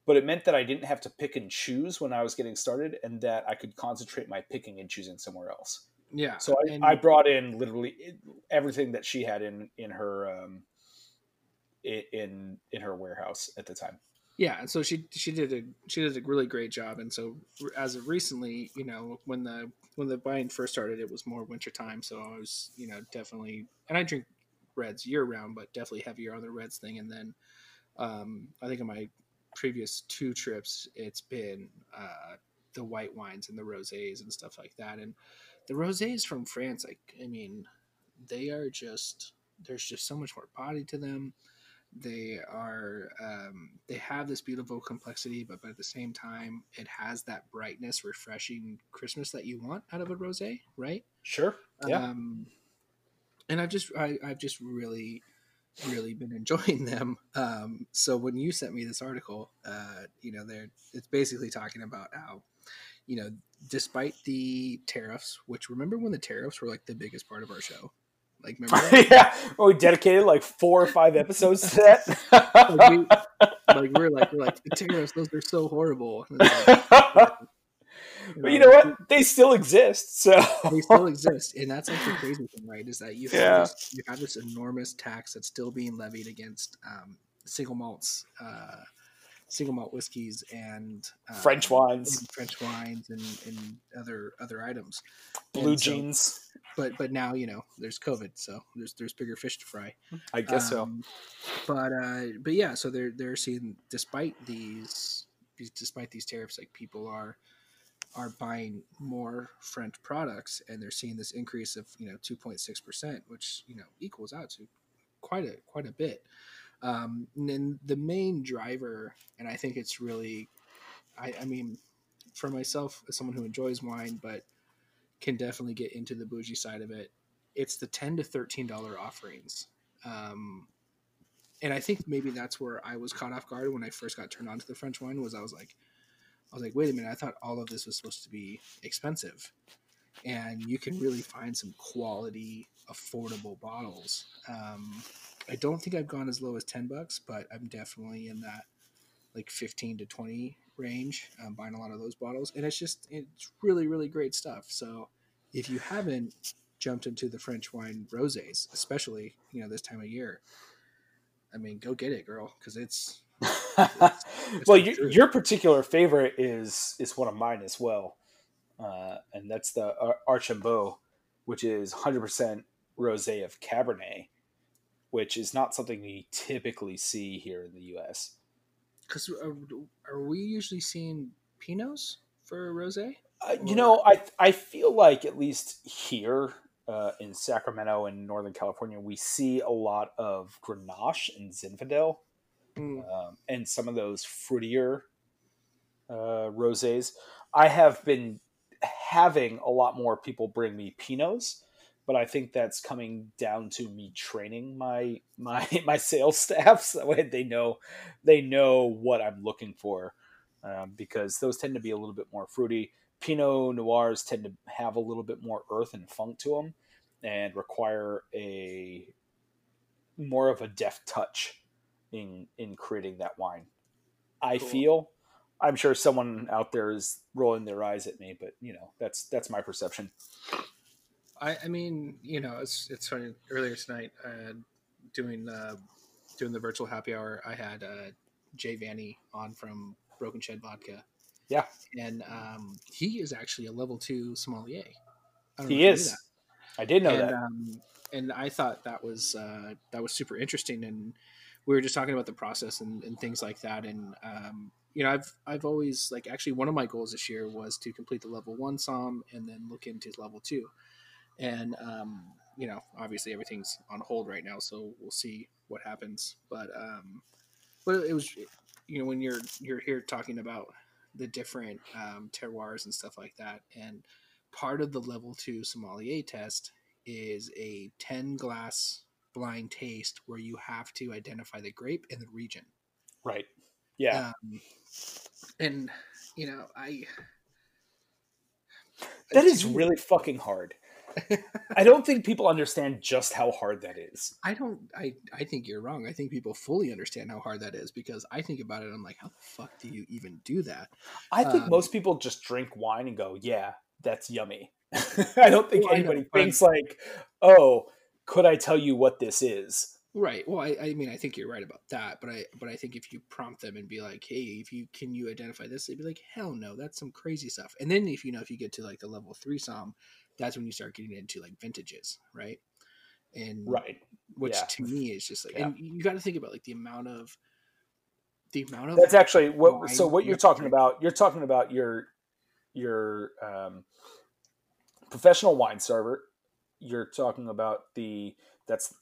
but it meant that I didn't have to pick and choose when I was getting started, and that I could concentrate my picking and choosing somewhere else. Yeah. So I brought in literally everything that she had in her, in her warehouse at the time. Yeah, and so she did a really great job. And so as of recently, you know, when the wine first started, it was more wintertime. So I was, you know, definitely, and I drink reds year round, but definitely heavier on the reds thing. And then I think in my previous two trips, it's been the white wines and the rosés and stuff like that. And the rosés from France, I mean, they are just, there's just so much more body to them. They are, they have this beautiful complexity, but at the same time, it has that brightness, refreshing crispness that you want out of a rosé, right? Sure. Yeah. And I've just really, really been enjoying them. So when you sent me this article, it's basically talking about how, you know, despite the tariffs, which remember when the tariffs were like the biggest part of our show. Like, remember? Yeah. Well, we dedicated like 4 or 5 episodes to that. we're like, the tariffs, those are so horrible. But you know what? They still exist. So they still exist. And that's like the crazy thing, right? Is that you have this enormous tax that's still being levied against single malt whiskeys and French wines and other items. Blue jeans. But now, you know, there's COVID, so there's bigger fish to fry. I guess so. But yeah, so they're seeing despite these tariffs, like people are buying more French products, and they're seeing this increase of, you know, 2.6%, which, you know, equals out to quite a bit. And then the main driver, and I think it's really, I mean, for myself as someone who enjoys wine, but can definitely get into the bougie side of it, it's the $10 to $13 offerings. And I think maybe that's where I was caught off guard when I first got turned on to the French wine, was I was like, wait a minute, I thought all of this was supposed to be expensive. And you can really find some quality, affordable bottles. I don't think I've gone as low as $10, but I'm definitely in that like 15 to 20 range, buying a lot of those bottles. And it's really, really great stuff. So if you haven't jumped into the French wine rosés, especially, you know, this time of year, I mean, go get it, girl, because it's... Well, your particular favorite is one of mine as well, and that's the Archambault, which is 100% rosé of Cabernet, which is not something we typically see here in the U.S. Because are we usually seeing Pinots for rosé? You know, I feel like at least here in Sacramento and Northern California, we see a lot of Grenache and Zinfandel. And some of those fruitier rosés. I have been having a lot more people bring me Pinots, but I think that's coming down to me training my sales staff so that way they know what I'm looking for, because those tend to be a little bit more fruity. Pinot Noirs tend to have a little bit more earth and funk to them and require a more of a deft touch in creating that wine. I feel I'm sure someone out there is rolling their eyes at me, but you know, that's my perception. I mean, you know, it's funny, earlier tonight, doing the virtual happy hour, I had Jay Vanny on from Broken Shed Vodka. Yeah. And he is actually a level 2 sommelier. He is. I did know that. And I thought that was super interesting, and we were just talking about the process and things like that. And, you know, I've always, like, actually one of my goals this year was to complete the level 1 SOM and then look into level 2. And, you know, obviously everything's on hold right now, so we'll see what happens. But it was, you know, when you're here talking about the different terroirs and stuff like that. And part of the level 2 sommelier test is a 10-glass blind taste where you have to identify the grape and the region, right? Yeah. And you know, that is really fucking hard. I don't think people understand just how hard that is. I think you're wrong. I think people fully understand how hard that is, because I think about it, I'm like, how the fuck do you even do that? I think most people just drink wine and go, yeah, that's yummy. I don't think anybody thinks like, oh, could I tell you what this is? Right. Well, I mean, I think you're right about that, but I think if you prompt them and be like, hey, can you identify this? They'd be like, hell no, that's some crazy stuff. And then if you get to like the level 3 SOM, that's when you start getting into like vintages, right? And right. Which to me is just like, and you got to think about like the amount of The amount of that's actually what. So what you're talking about? You're talking about your professional wine server. You're talking about that's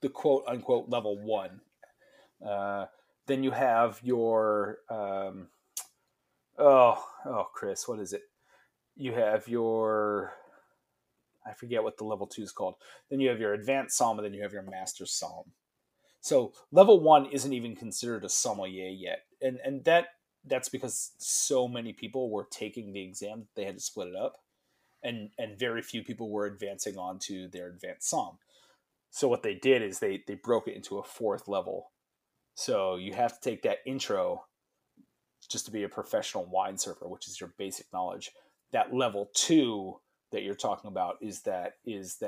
the quote unquote level one. Then you have your Chris, what is it? You have your, I forget what the level two is called. Then you have your advanced sommelier, then you have your master sommelier. So level one isn't even considered a sommelier yet. And that's because so many people were taking the exam, they had to split it up. And very few people were advancing on to their advanced sommelier. So what they did is they broke it into a fourth level. So you have to take that intro just to be a professional wine server, which is your basic knowledge. That level two that you're talking about is that it's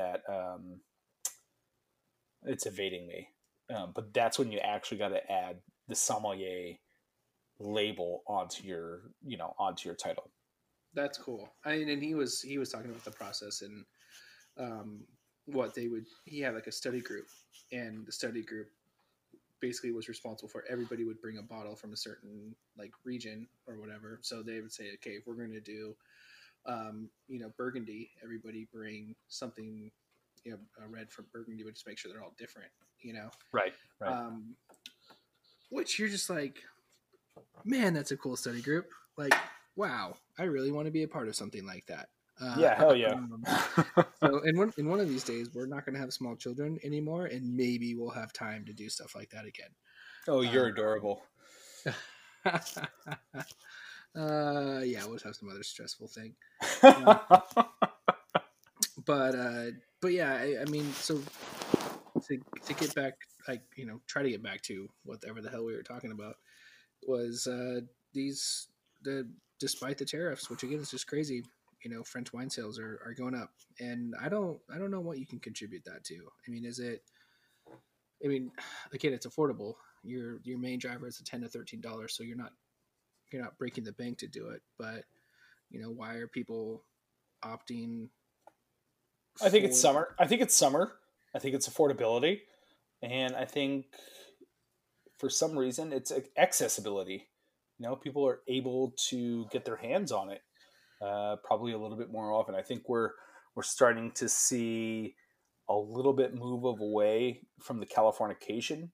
evading me. But that's when you actually got to add the sommelier label onto your title. That's cool. And he was talking about the process and he had like a study group, and the study group basically was responsible for, everybody would bring a bottle from a certain like region or whatever. So they would say, okay, if we're going to do, Burgundy, everybody bring something, a red from Burgundy, but just make sure they're all different, Right. Which you're just like, man, that's a cool study group. Like, wow, I really want to be a part of something like that. Hell yeah. So in one of these days, we're not going to have small children anymore, and maybe we'll have time to do stuff like that again. Oh, you're adorable. We'll have some other stressful thing. So to get back, try to get back to whatever the hell we were talking about was despite the tariffs, which again is just crazy. French wine sales are going up, and I don't know what you can contribute that to. Again, it's affordable. Your main driver is a $10 to $13. So you're not breaking the bank to do it, but why are people opting? I think it's summer. I think it's affordability. And I think for some reason it's accessibility. People are able to get their hands on it. Probably a little bit more often. I think we're starting to see a little bit move of away from the Californication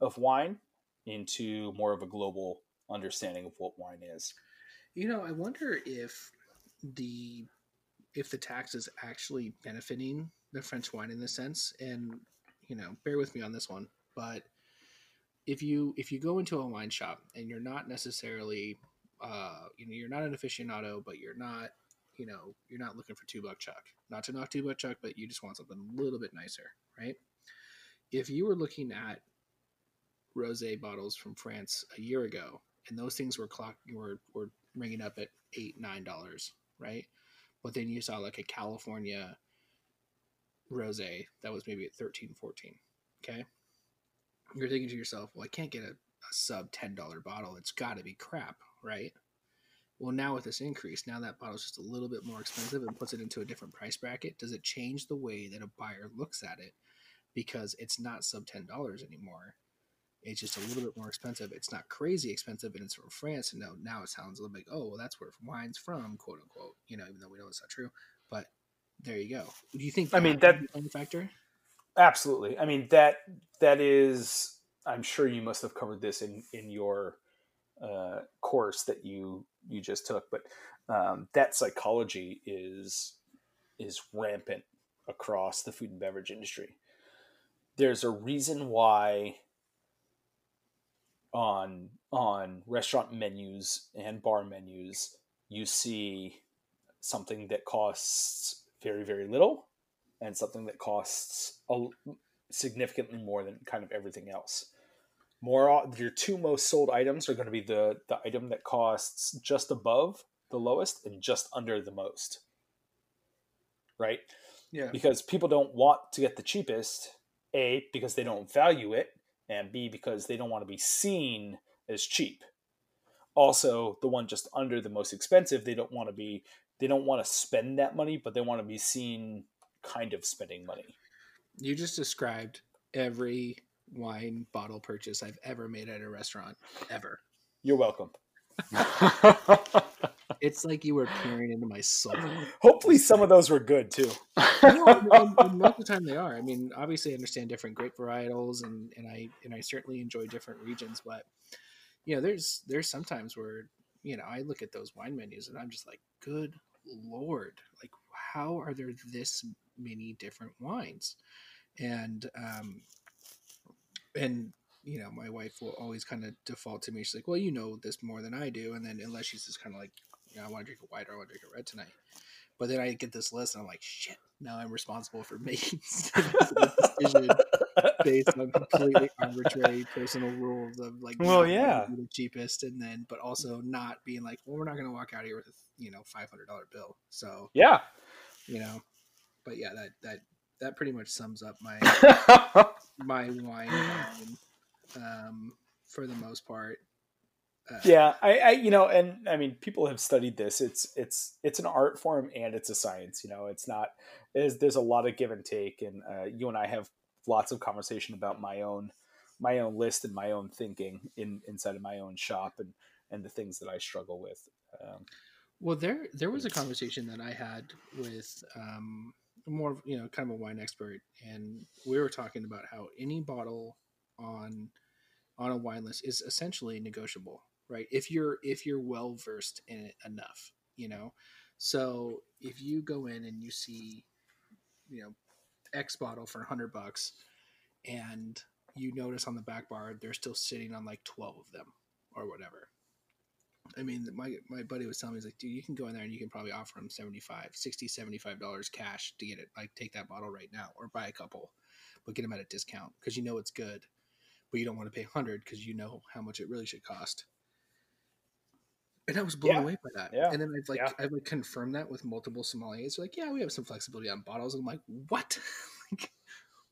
of wine into more of a global understanding of what wine is. I wonder if the tax is actually benefiting the French wine in this sense. And bear with me on this one, but if you go into a wine shop and you're not necessarily you're not an aficionado, but you're not looking for $2 chuck. Not to knock $2 chuck, but you just want something a little bit nicer, right? If you were looking at rosé bottles from France a year ago, and those things were ringing up at $8-$9, right? But then you saw like a California rosé that was maybe at $13-$14. Okay, you're thinking to yourself, well, I can't get a sub $10 bottle. It's got to be crap. Right? Well, now with this increase, now that bottle's just a little bit more expensive and puts it into a different price bracket. Does it change the way that a buyer looks at it? Because it's not sub $10 anymore. It's just a little bit more expensive. It's not crazy expensive, and it's from France. And now it sounds a little bit, that's where wine's from, quote unquote. Even though we know it's not true. But there you go. Do you think? That factor? Absolutely. That is. I'm sure you must have covered this in your course that you just took, but that psychology is rampant across the food and beverage industry. There's a reason why on restaurant menus and bar menus you see something that costs very, very little and something that costs significantly more than kind of everything else. Your two most sold items are going to be the item that costs just above the lowest and just under the most, right? Yeah. Because people don't want to get the cheapest, A, because they don't value it, and B, because they don't want to be seen as cheap. Also, the one just under the most expensive, they don't want to spend that money, but they want to be seen kind of spending money. You just described every wine bottle purchase I've ever made at a restaurant, ever. You're welcome. It's like you were peering into my soul. Hopefully some of those were good too. No, most of the time they are. I mean, obviously I understand different grape varietals and I certainly enjoy different regions, but you know, there's sometimes where, you know, I look at those wine menus and I'm just like, good Lord, like how are there this many different wines? And you know, my wife will always kind of default to me. She's like, well, you know this more than I do. And then unless she's just kind of like, you know, I want to drink a white or I want to drink a red tonight. But then I get this list and I'm like, shit, now I'm responsible for making this decision based on completely arbitrary personal rules of like, well, yeah, the cheapest. And then, but also not being like, well, we're not going to walk out here with a, you know, $500 bill. So yeah, you know, but yeah, that pretty much sums up my, my wine. For the most part. Yeah. I, you know, and I mean, people have studied this. It's an art form and it's a science, you know, it's not, there's a lot of give and take. And, you and I have lots of conversation about my own list and my own thinking inside of my own shop and the things that I struggle with. Well, there was a conversation that I had with, more, you know, kind of a wine expert. And we were talking about how any bottle on a wine list is essentially negotiable, right? If you're well versed in it enough, you know. So if you go in and you see, you know, X bottle for $100 and you notice on the back bar they're still sitting on like 12 of them or whatever. I mean, my buddy was telling me, he's like, dude, you can go in there and you can probably offer him $75 cash to get it, like take that bottle right now or buy a couple, but get them at a discount because you know it's good. But you don't want to pay $100 because you know how much it really should cost. And I was blown away by that. Yeah. And then I've confirmed that with multiple sommeliers. They're like, yeah, we have some flexibility on bottles. And I'm like, what? Like,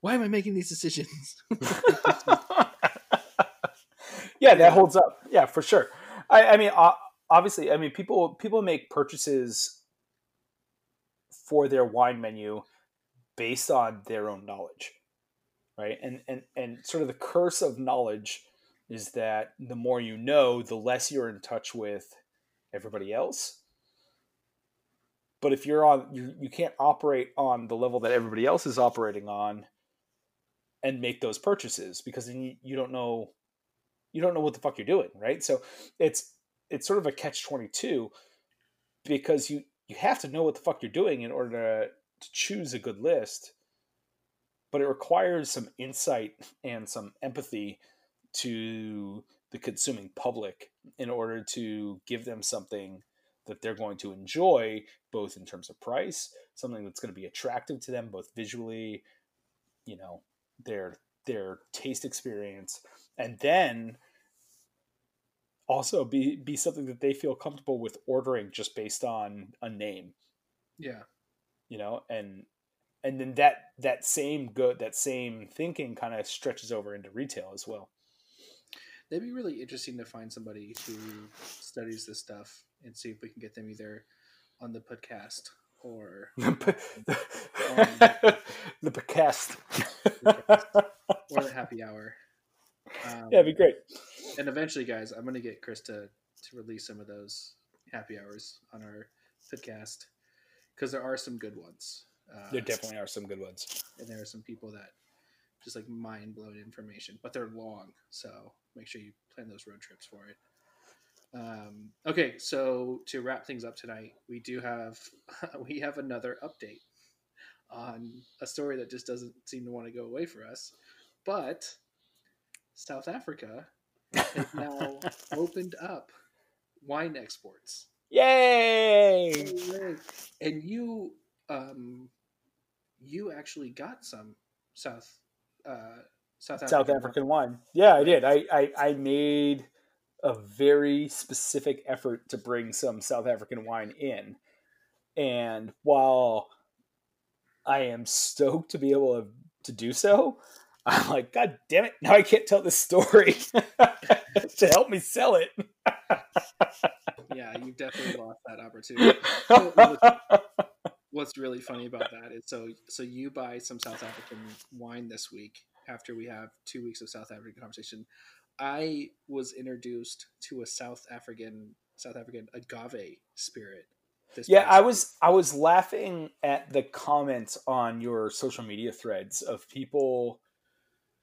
why am I making these decisions? Yeah, that holds up. Yeah, for sure. I mean, obviously, I mean, people make purchases for their wine menu based on their own knowledge. Right. And sort of the curse of knowledge is that the more you know, the less you're in touch with everybody else. But if you're on, you can't operate on the level that everybody else is operating on and make those purchases because then you don't know what the fuck you're doing. Right. So it's sort of a catch-22 because you have to know what the fuck you're doing in order to choose a good list. But it requires some insight and some empathy to the consuming public in order to give them something that they're going to enjoy, both in terms of price, something that's going to be attractive to them, both visually, you know, their taste experience, and then also be something that they feel comfortable with ordering just based on a name. Yeah. You know, and then that same thinking kind of stretches over into retail as well. That'd be really interesting to find somebody who studies this stuff and see if we can get them either on the podcast or the podcast or the happy hour. Yeah, it'd be great. And eventually, guys, I'm gonna get Chris to release some of those happy hours on our podcast because there are some good ones. There definitely are some good ones. And there are some people that just like mind-blowing information, but they're long. So make sure you plan those road trips for it. Okay. So to wrap things up tonight, we have another update on a story that just doesn't seem to want to go away for us, but South Africa has now opened up wine exports. Yay! And you actually got some South African wine. Yeah, I did. I made a very specific effort to bring some South African wine in. And while I am stoked to be able to do so, I'm like, God damn it. Now I can't tell this story to help me sell it. Yeah, you've definitely lost that opportunity. What's really funny about that is so you buy some South African wine this week after we have 2 weeks of South African conversation, I was introduced to a South African agave spirit. I was laughing at the comments on your social media threads of people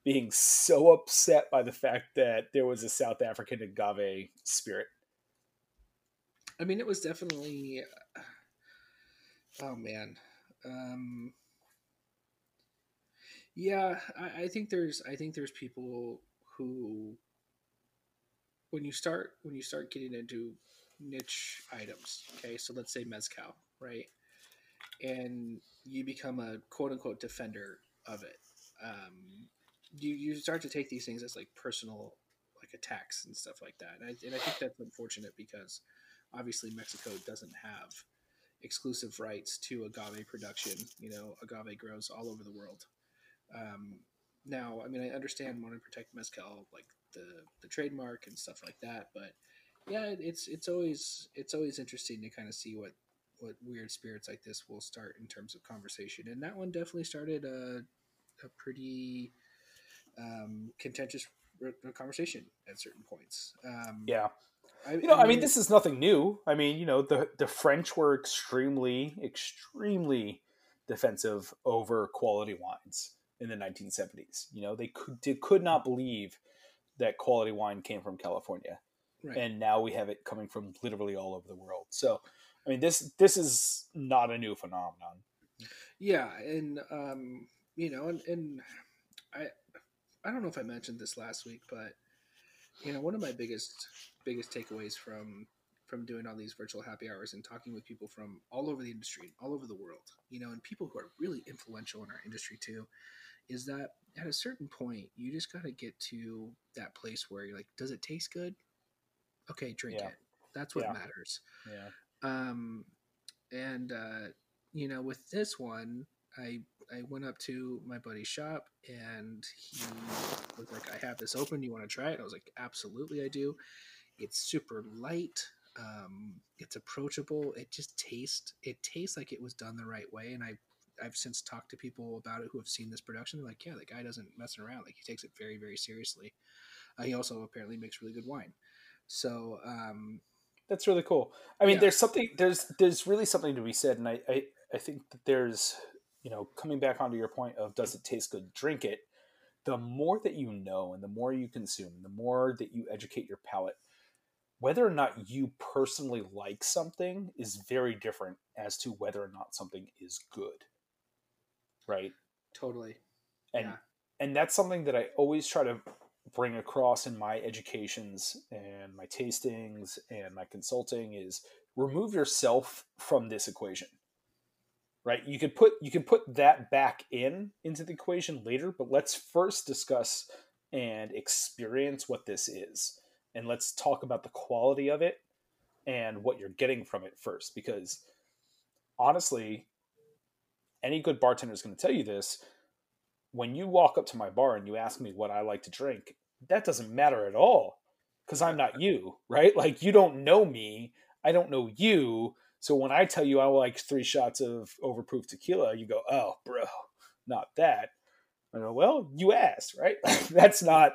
being so upset by the fact that there was a South African agave spirit. I mean, it was definitely, oh man. Yeah, I think there's people who, when you start getting into niche items, okay, so let's say mezcal, right? And you become a quote unquote defender of it. You start to take these things as like personal, like attacks and stuff like that. And I think that's unfortunate because obviously Mexico doesn't have exclusive rights to agave production. You know, agave grows all over the world. Now, I mean, I understand wanting to protect mezcal, like the trademark and stuff like that, but yeah, it's always interesting to kind of see what weird spirits like this will start in terms of conversation. And that one definitely started a pretty contentious conversation at certain points. Yeah. I mean, this is nothing new. I mean, you know, the French were extremely defensive over quality wines in the 1970s. You know, they could not believe that quality wine came from California. Right. And now we have it coming from literally all over the world. So, I mean, this is not a new phenomenon. Yeah. And, you know, and I don't know if I mentioned this last week, but, you know, one of my biggest takeaways from doing all these virtual happy hours and talking with people from all over the industry, all over the world, you know, and people who are really influential in our industry too, is that at a certain point, you just got to get to that place where you're like, does it taste good? Okay, drink it. That's what matters. Yeah. You know, with this one, I went up to my buddy's shop and he was like, I have this open. You want to try it? I was like, absolutely, I do. It's super light. It's approachable. It just tastes like it was done the right way. And I've since talked to people about it who have seen this production. They're like, yeah, the guy doesn't mess around. Like he takes it very, very seriously. He also apparently makes really good wine. So, that's really cool. I mean, there's really something to be said. And I think that there's, you know, coming back onto your point of does it taste good, drink it, the more that you know and the more you consume, the more that you educate your palate, whether or not you personally like something is very different as to whether or not something is good. Right? Totally. And that's something that I always try to bring across in my educations and my tastings and my consulting is remove yourself from this equation. Right, you can put that back into the equation later, but let's first discuss and experience what this is, and let's talk about the quality of it and what you're getting from it first. Because honestly, any good bartender is going to tell you this. When you walk up to my bar and you ask me what I like to drink, that doesn't matter at all because I'm not you, right? Like you don't know me, I don't know you. So when I tell you I like 3 shots of overproof tequila, you go, oh, bro, not that. I go, well, you asked, right? That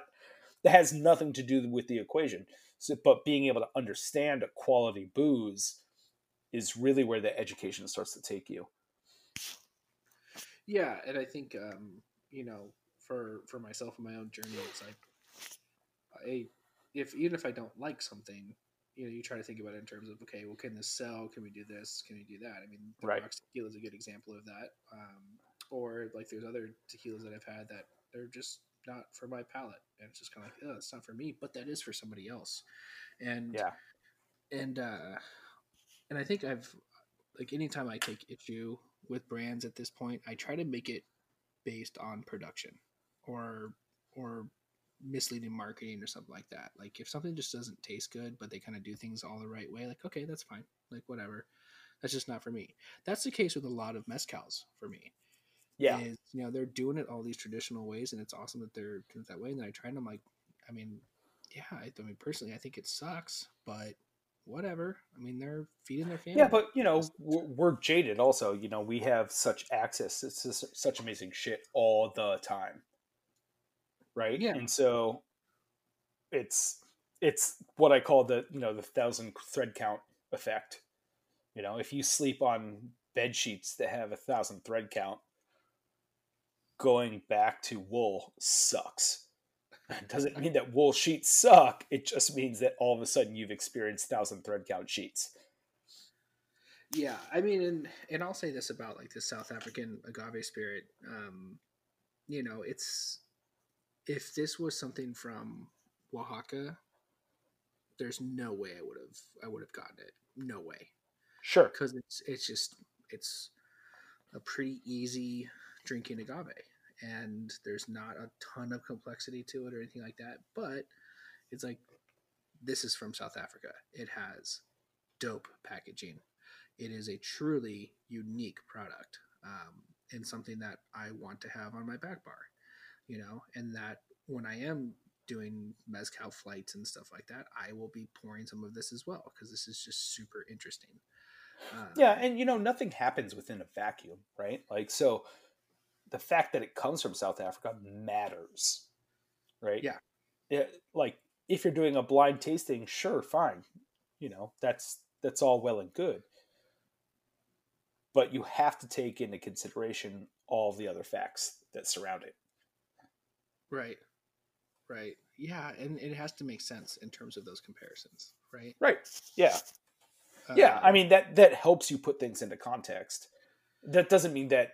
has nothing to do with the equation. So, but being able to understand a quality booze is really where the education starts to take you. Yeah, and I think, you know, for myself and my own journey, it's like, even if I don't like something, you know, you try to think about it in terms of, okay, well, can this sell? Can we do this? Can we do that? I mean, the Rock tequila is a good example of that. Or like there's other tequilas that I've had that they're just not for my palate. And it's just kind of like, oh, it's not for me, but that is for somebody else. And, and I think I've like, anytime I take issue with brands at this point, I try to make it based on production or misleading marketing or something like that. Like if something just doesn't taste good, but they kind of do things all the right way, like, okay, that's fine. Like whatever. That's just not for me. That's the case with a lot of mezcals for me. Yeah. Is, you know, they're doing it all these traditional ways and it's awesome that they're doing it that way. And then I try and I'm like, I mean, yeah, I mean, personally, I think it sucks, but whatever. I mean, they're feeding their family. Yeah. But you know, we're jaded also, you know, we have such access. It's just such amazing shit all the time. right? Yeah. And so it's what I call the, you know, the 1,000 thread count effect. You know, if you sleep on bed sheets that have 1,000 thread count, going back to wool sucks. It doesn't mean that wool sheets suck. It just means that all of a sudden you've experienced 1,000 thread count sheets. Yeah. I mean, and I'll say this about like the South African agave spirit. You know, it's, if this was something from Oaxaca, there's no way I would have gotten it. No way. Sure. Cause it's a pretty easy drinking agave, and there's not a ton of complexity to it or anything like that, but it's like, this is from South Africa. It has dope packaging. It is a truly unique product, and something that I want to have on my back bar, you know, and that when I am doing mezcal flights and stuff like that, I will be pouring some of this as well, because this is just super interesting. Yeah. And, you know, nothing happens within a vacuum, right? Like, so the fact that it comes from South Africa matters, right? Yeah. Like, if you're doing a blind tasting, sure, fine. You know, that's all well and good. But you have to take into consideration all the other facts that surround it. Right. Right. Yeah. And it has to make sense in terms of those comparisons. Right. Right. Yeah. Yeah. I mean, that helps you put things into context. That doesn't mean that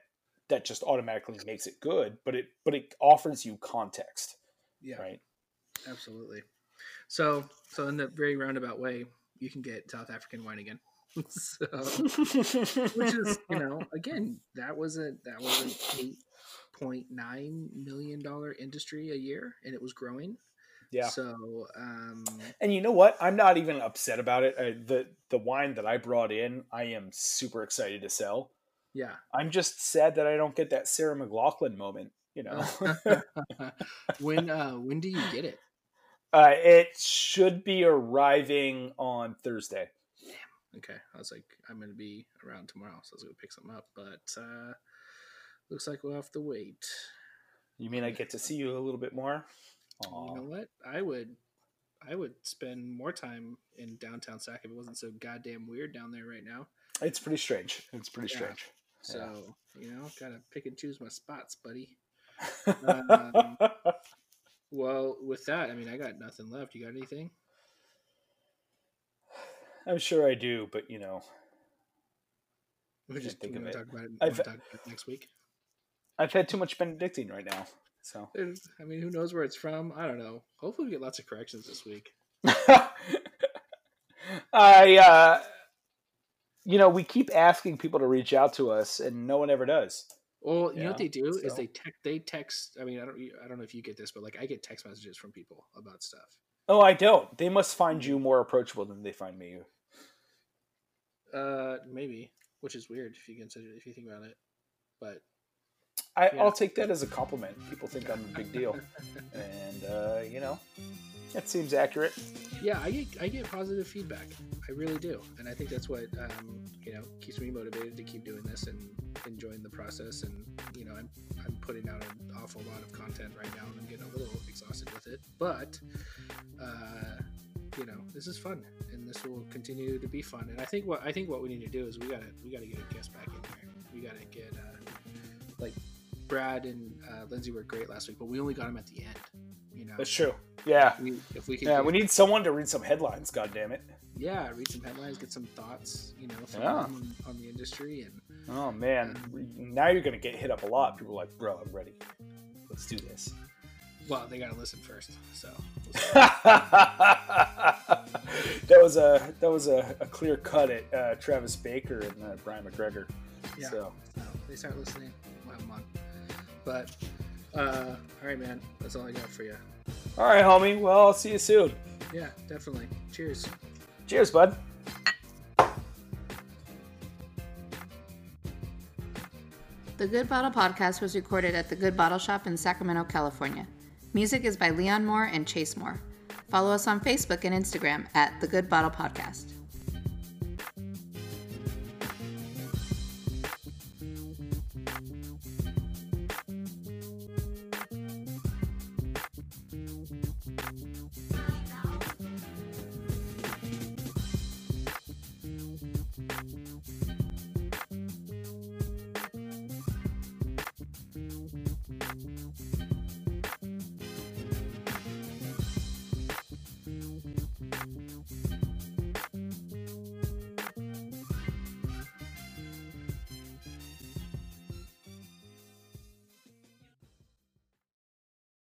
just automatically makes it good, but it offers you context. Yeah. Right. Absolutely. So in the very roundabout way, you can get South African wine again. So, which is, you know, again, that was an $8.9 million industry a year, and it was growing. Yeah. So, and you know what? I'm not even upset about it. The wine that I brought in, I am super excited to sell. Yeah. I'm just sad that I don't get that Sarah McLachlan moment. You know, when do you get it? It should be arriving on Thursday. Okay, I was like, I'm going to be around tomorrow, so I was going to pick something up, but looks like we'll have to wait. You mean I get to see you a little bit more? Aww. You know what? I would spend more time in downtown Sac if it wasn't so goddamn weird down there right now. It's pretty strange. It's pretty strange. So, yeah. You know, got to pick and choose my spots, buddy. Well, with that, I mean, I got nothing left. You got anything? I'm sure I do, but you know, we're just thinking about it. I've talk about it next week. I've had too much Benedictine right now, so I mean, who knows where it's from? I don't know. Hopefully, we get lots of corrections this week. You know, we keep asking people to reach out to us, and no one ever does. Well, you know what they do is they text. I mean, I don't know if you get this, but like I get text messages from people about stuff. Oh, I don't. They must find you more approachable than they find me. Maybe, which is weird if you think about it, but I'll take that as a compliment. People think I'm a big deal, and you know, that seems accurate. Yeah, I get positive feedback. I really do, and I think that's what you know, keeps me motivated to keep doing this and enjoying the process. And you know, I'm putting out an awful lot of content right now, and I'm getting a little exhausted with it, but you know, this is fun, and this will continue to be fun. And I think what we need to do is we gotta get a guest back in here. We gotta get like Brad and Lindsay were great last week, but we only got them at the end. You know, that's true. Yeah, we need someone to read some headlines. God damn it. Yeah, read some headlines, get some thoughts. You know, on the industry and. Oh man, now you're gonna get hit up a lot. People are like, bro, I'm ready. Let's do this. Well, they gotta listen first. So that was a clear cut at Travis Baker and Brian McGregor. Yeah. So they start listening. We'll have them on. But all right, man, that's all I got for you. All right, homie. Well, I'll see you soon. Yeah, definitely. Cheers. Cheers, bud. The Good Bottle Podcast was recorded at the Good Bottle Shop in Sacramento, California. Music is by Leon Moore and Chase Moore. Follow us on Facebook and Instagram at The Good Bottle Podcast.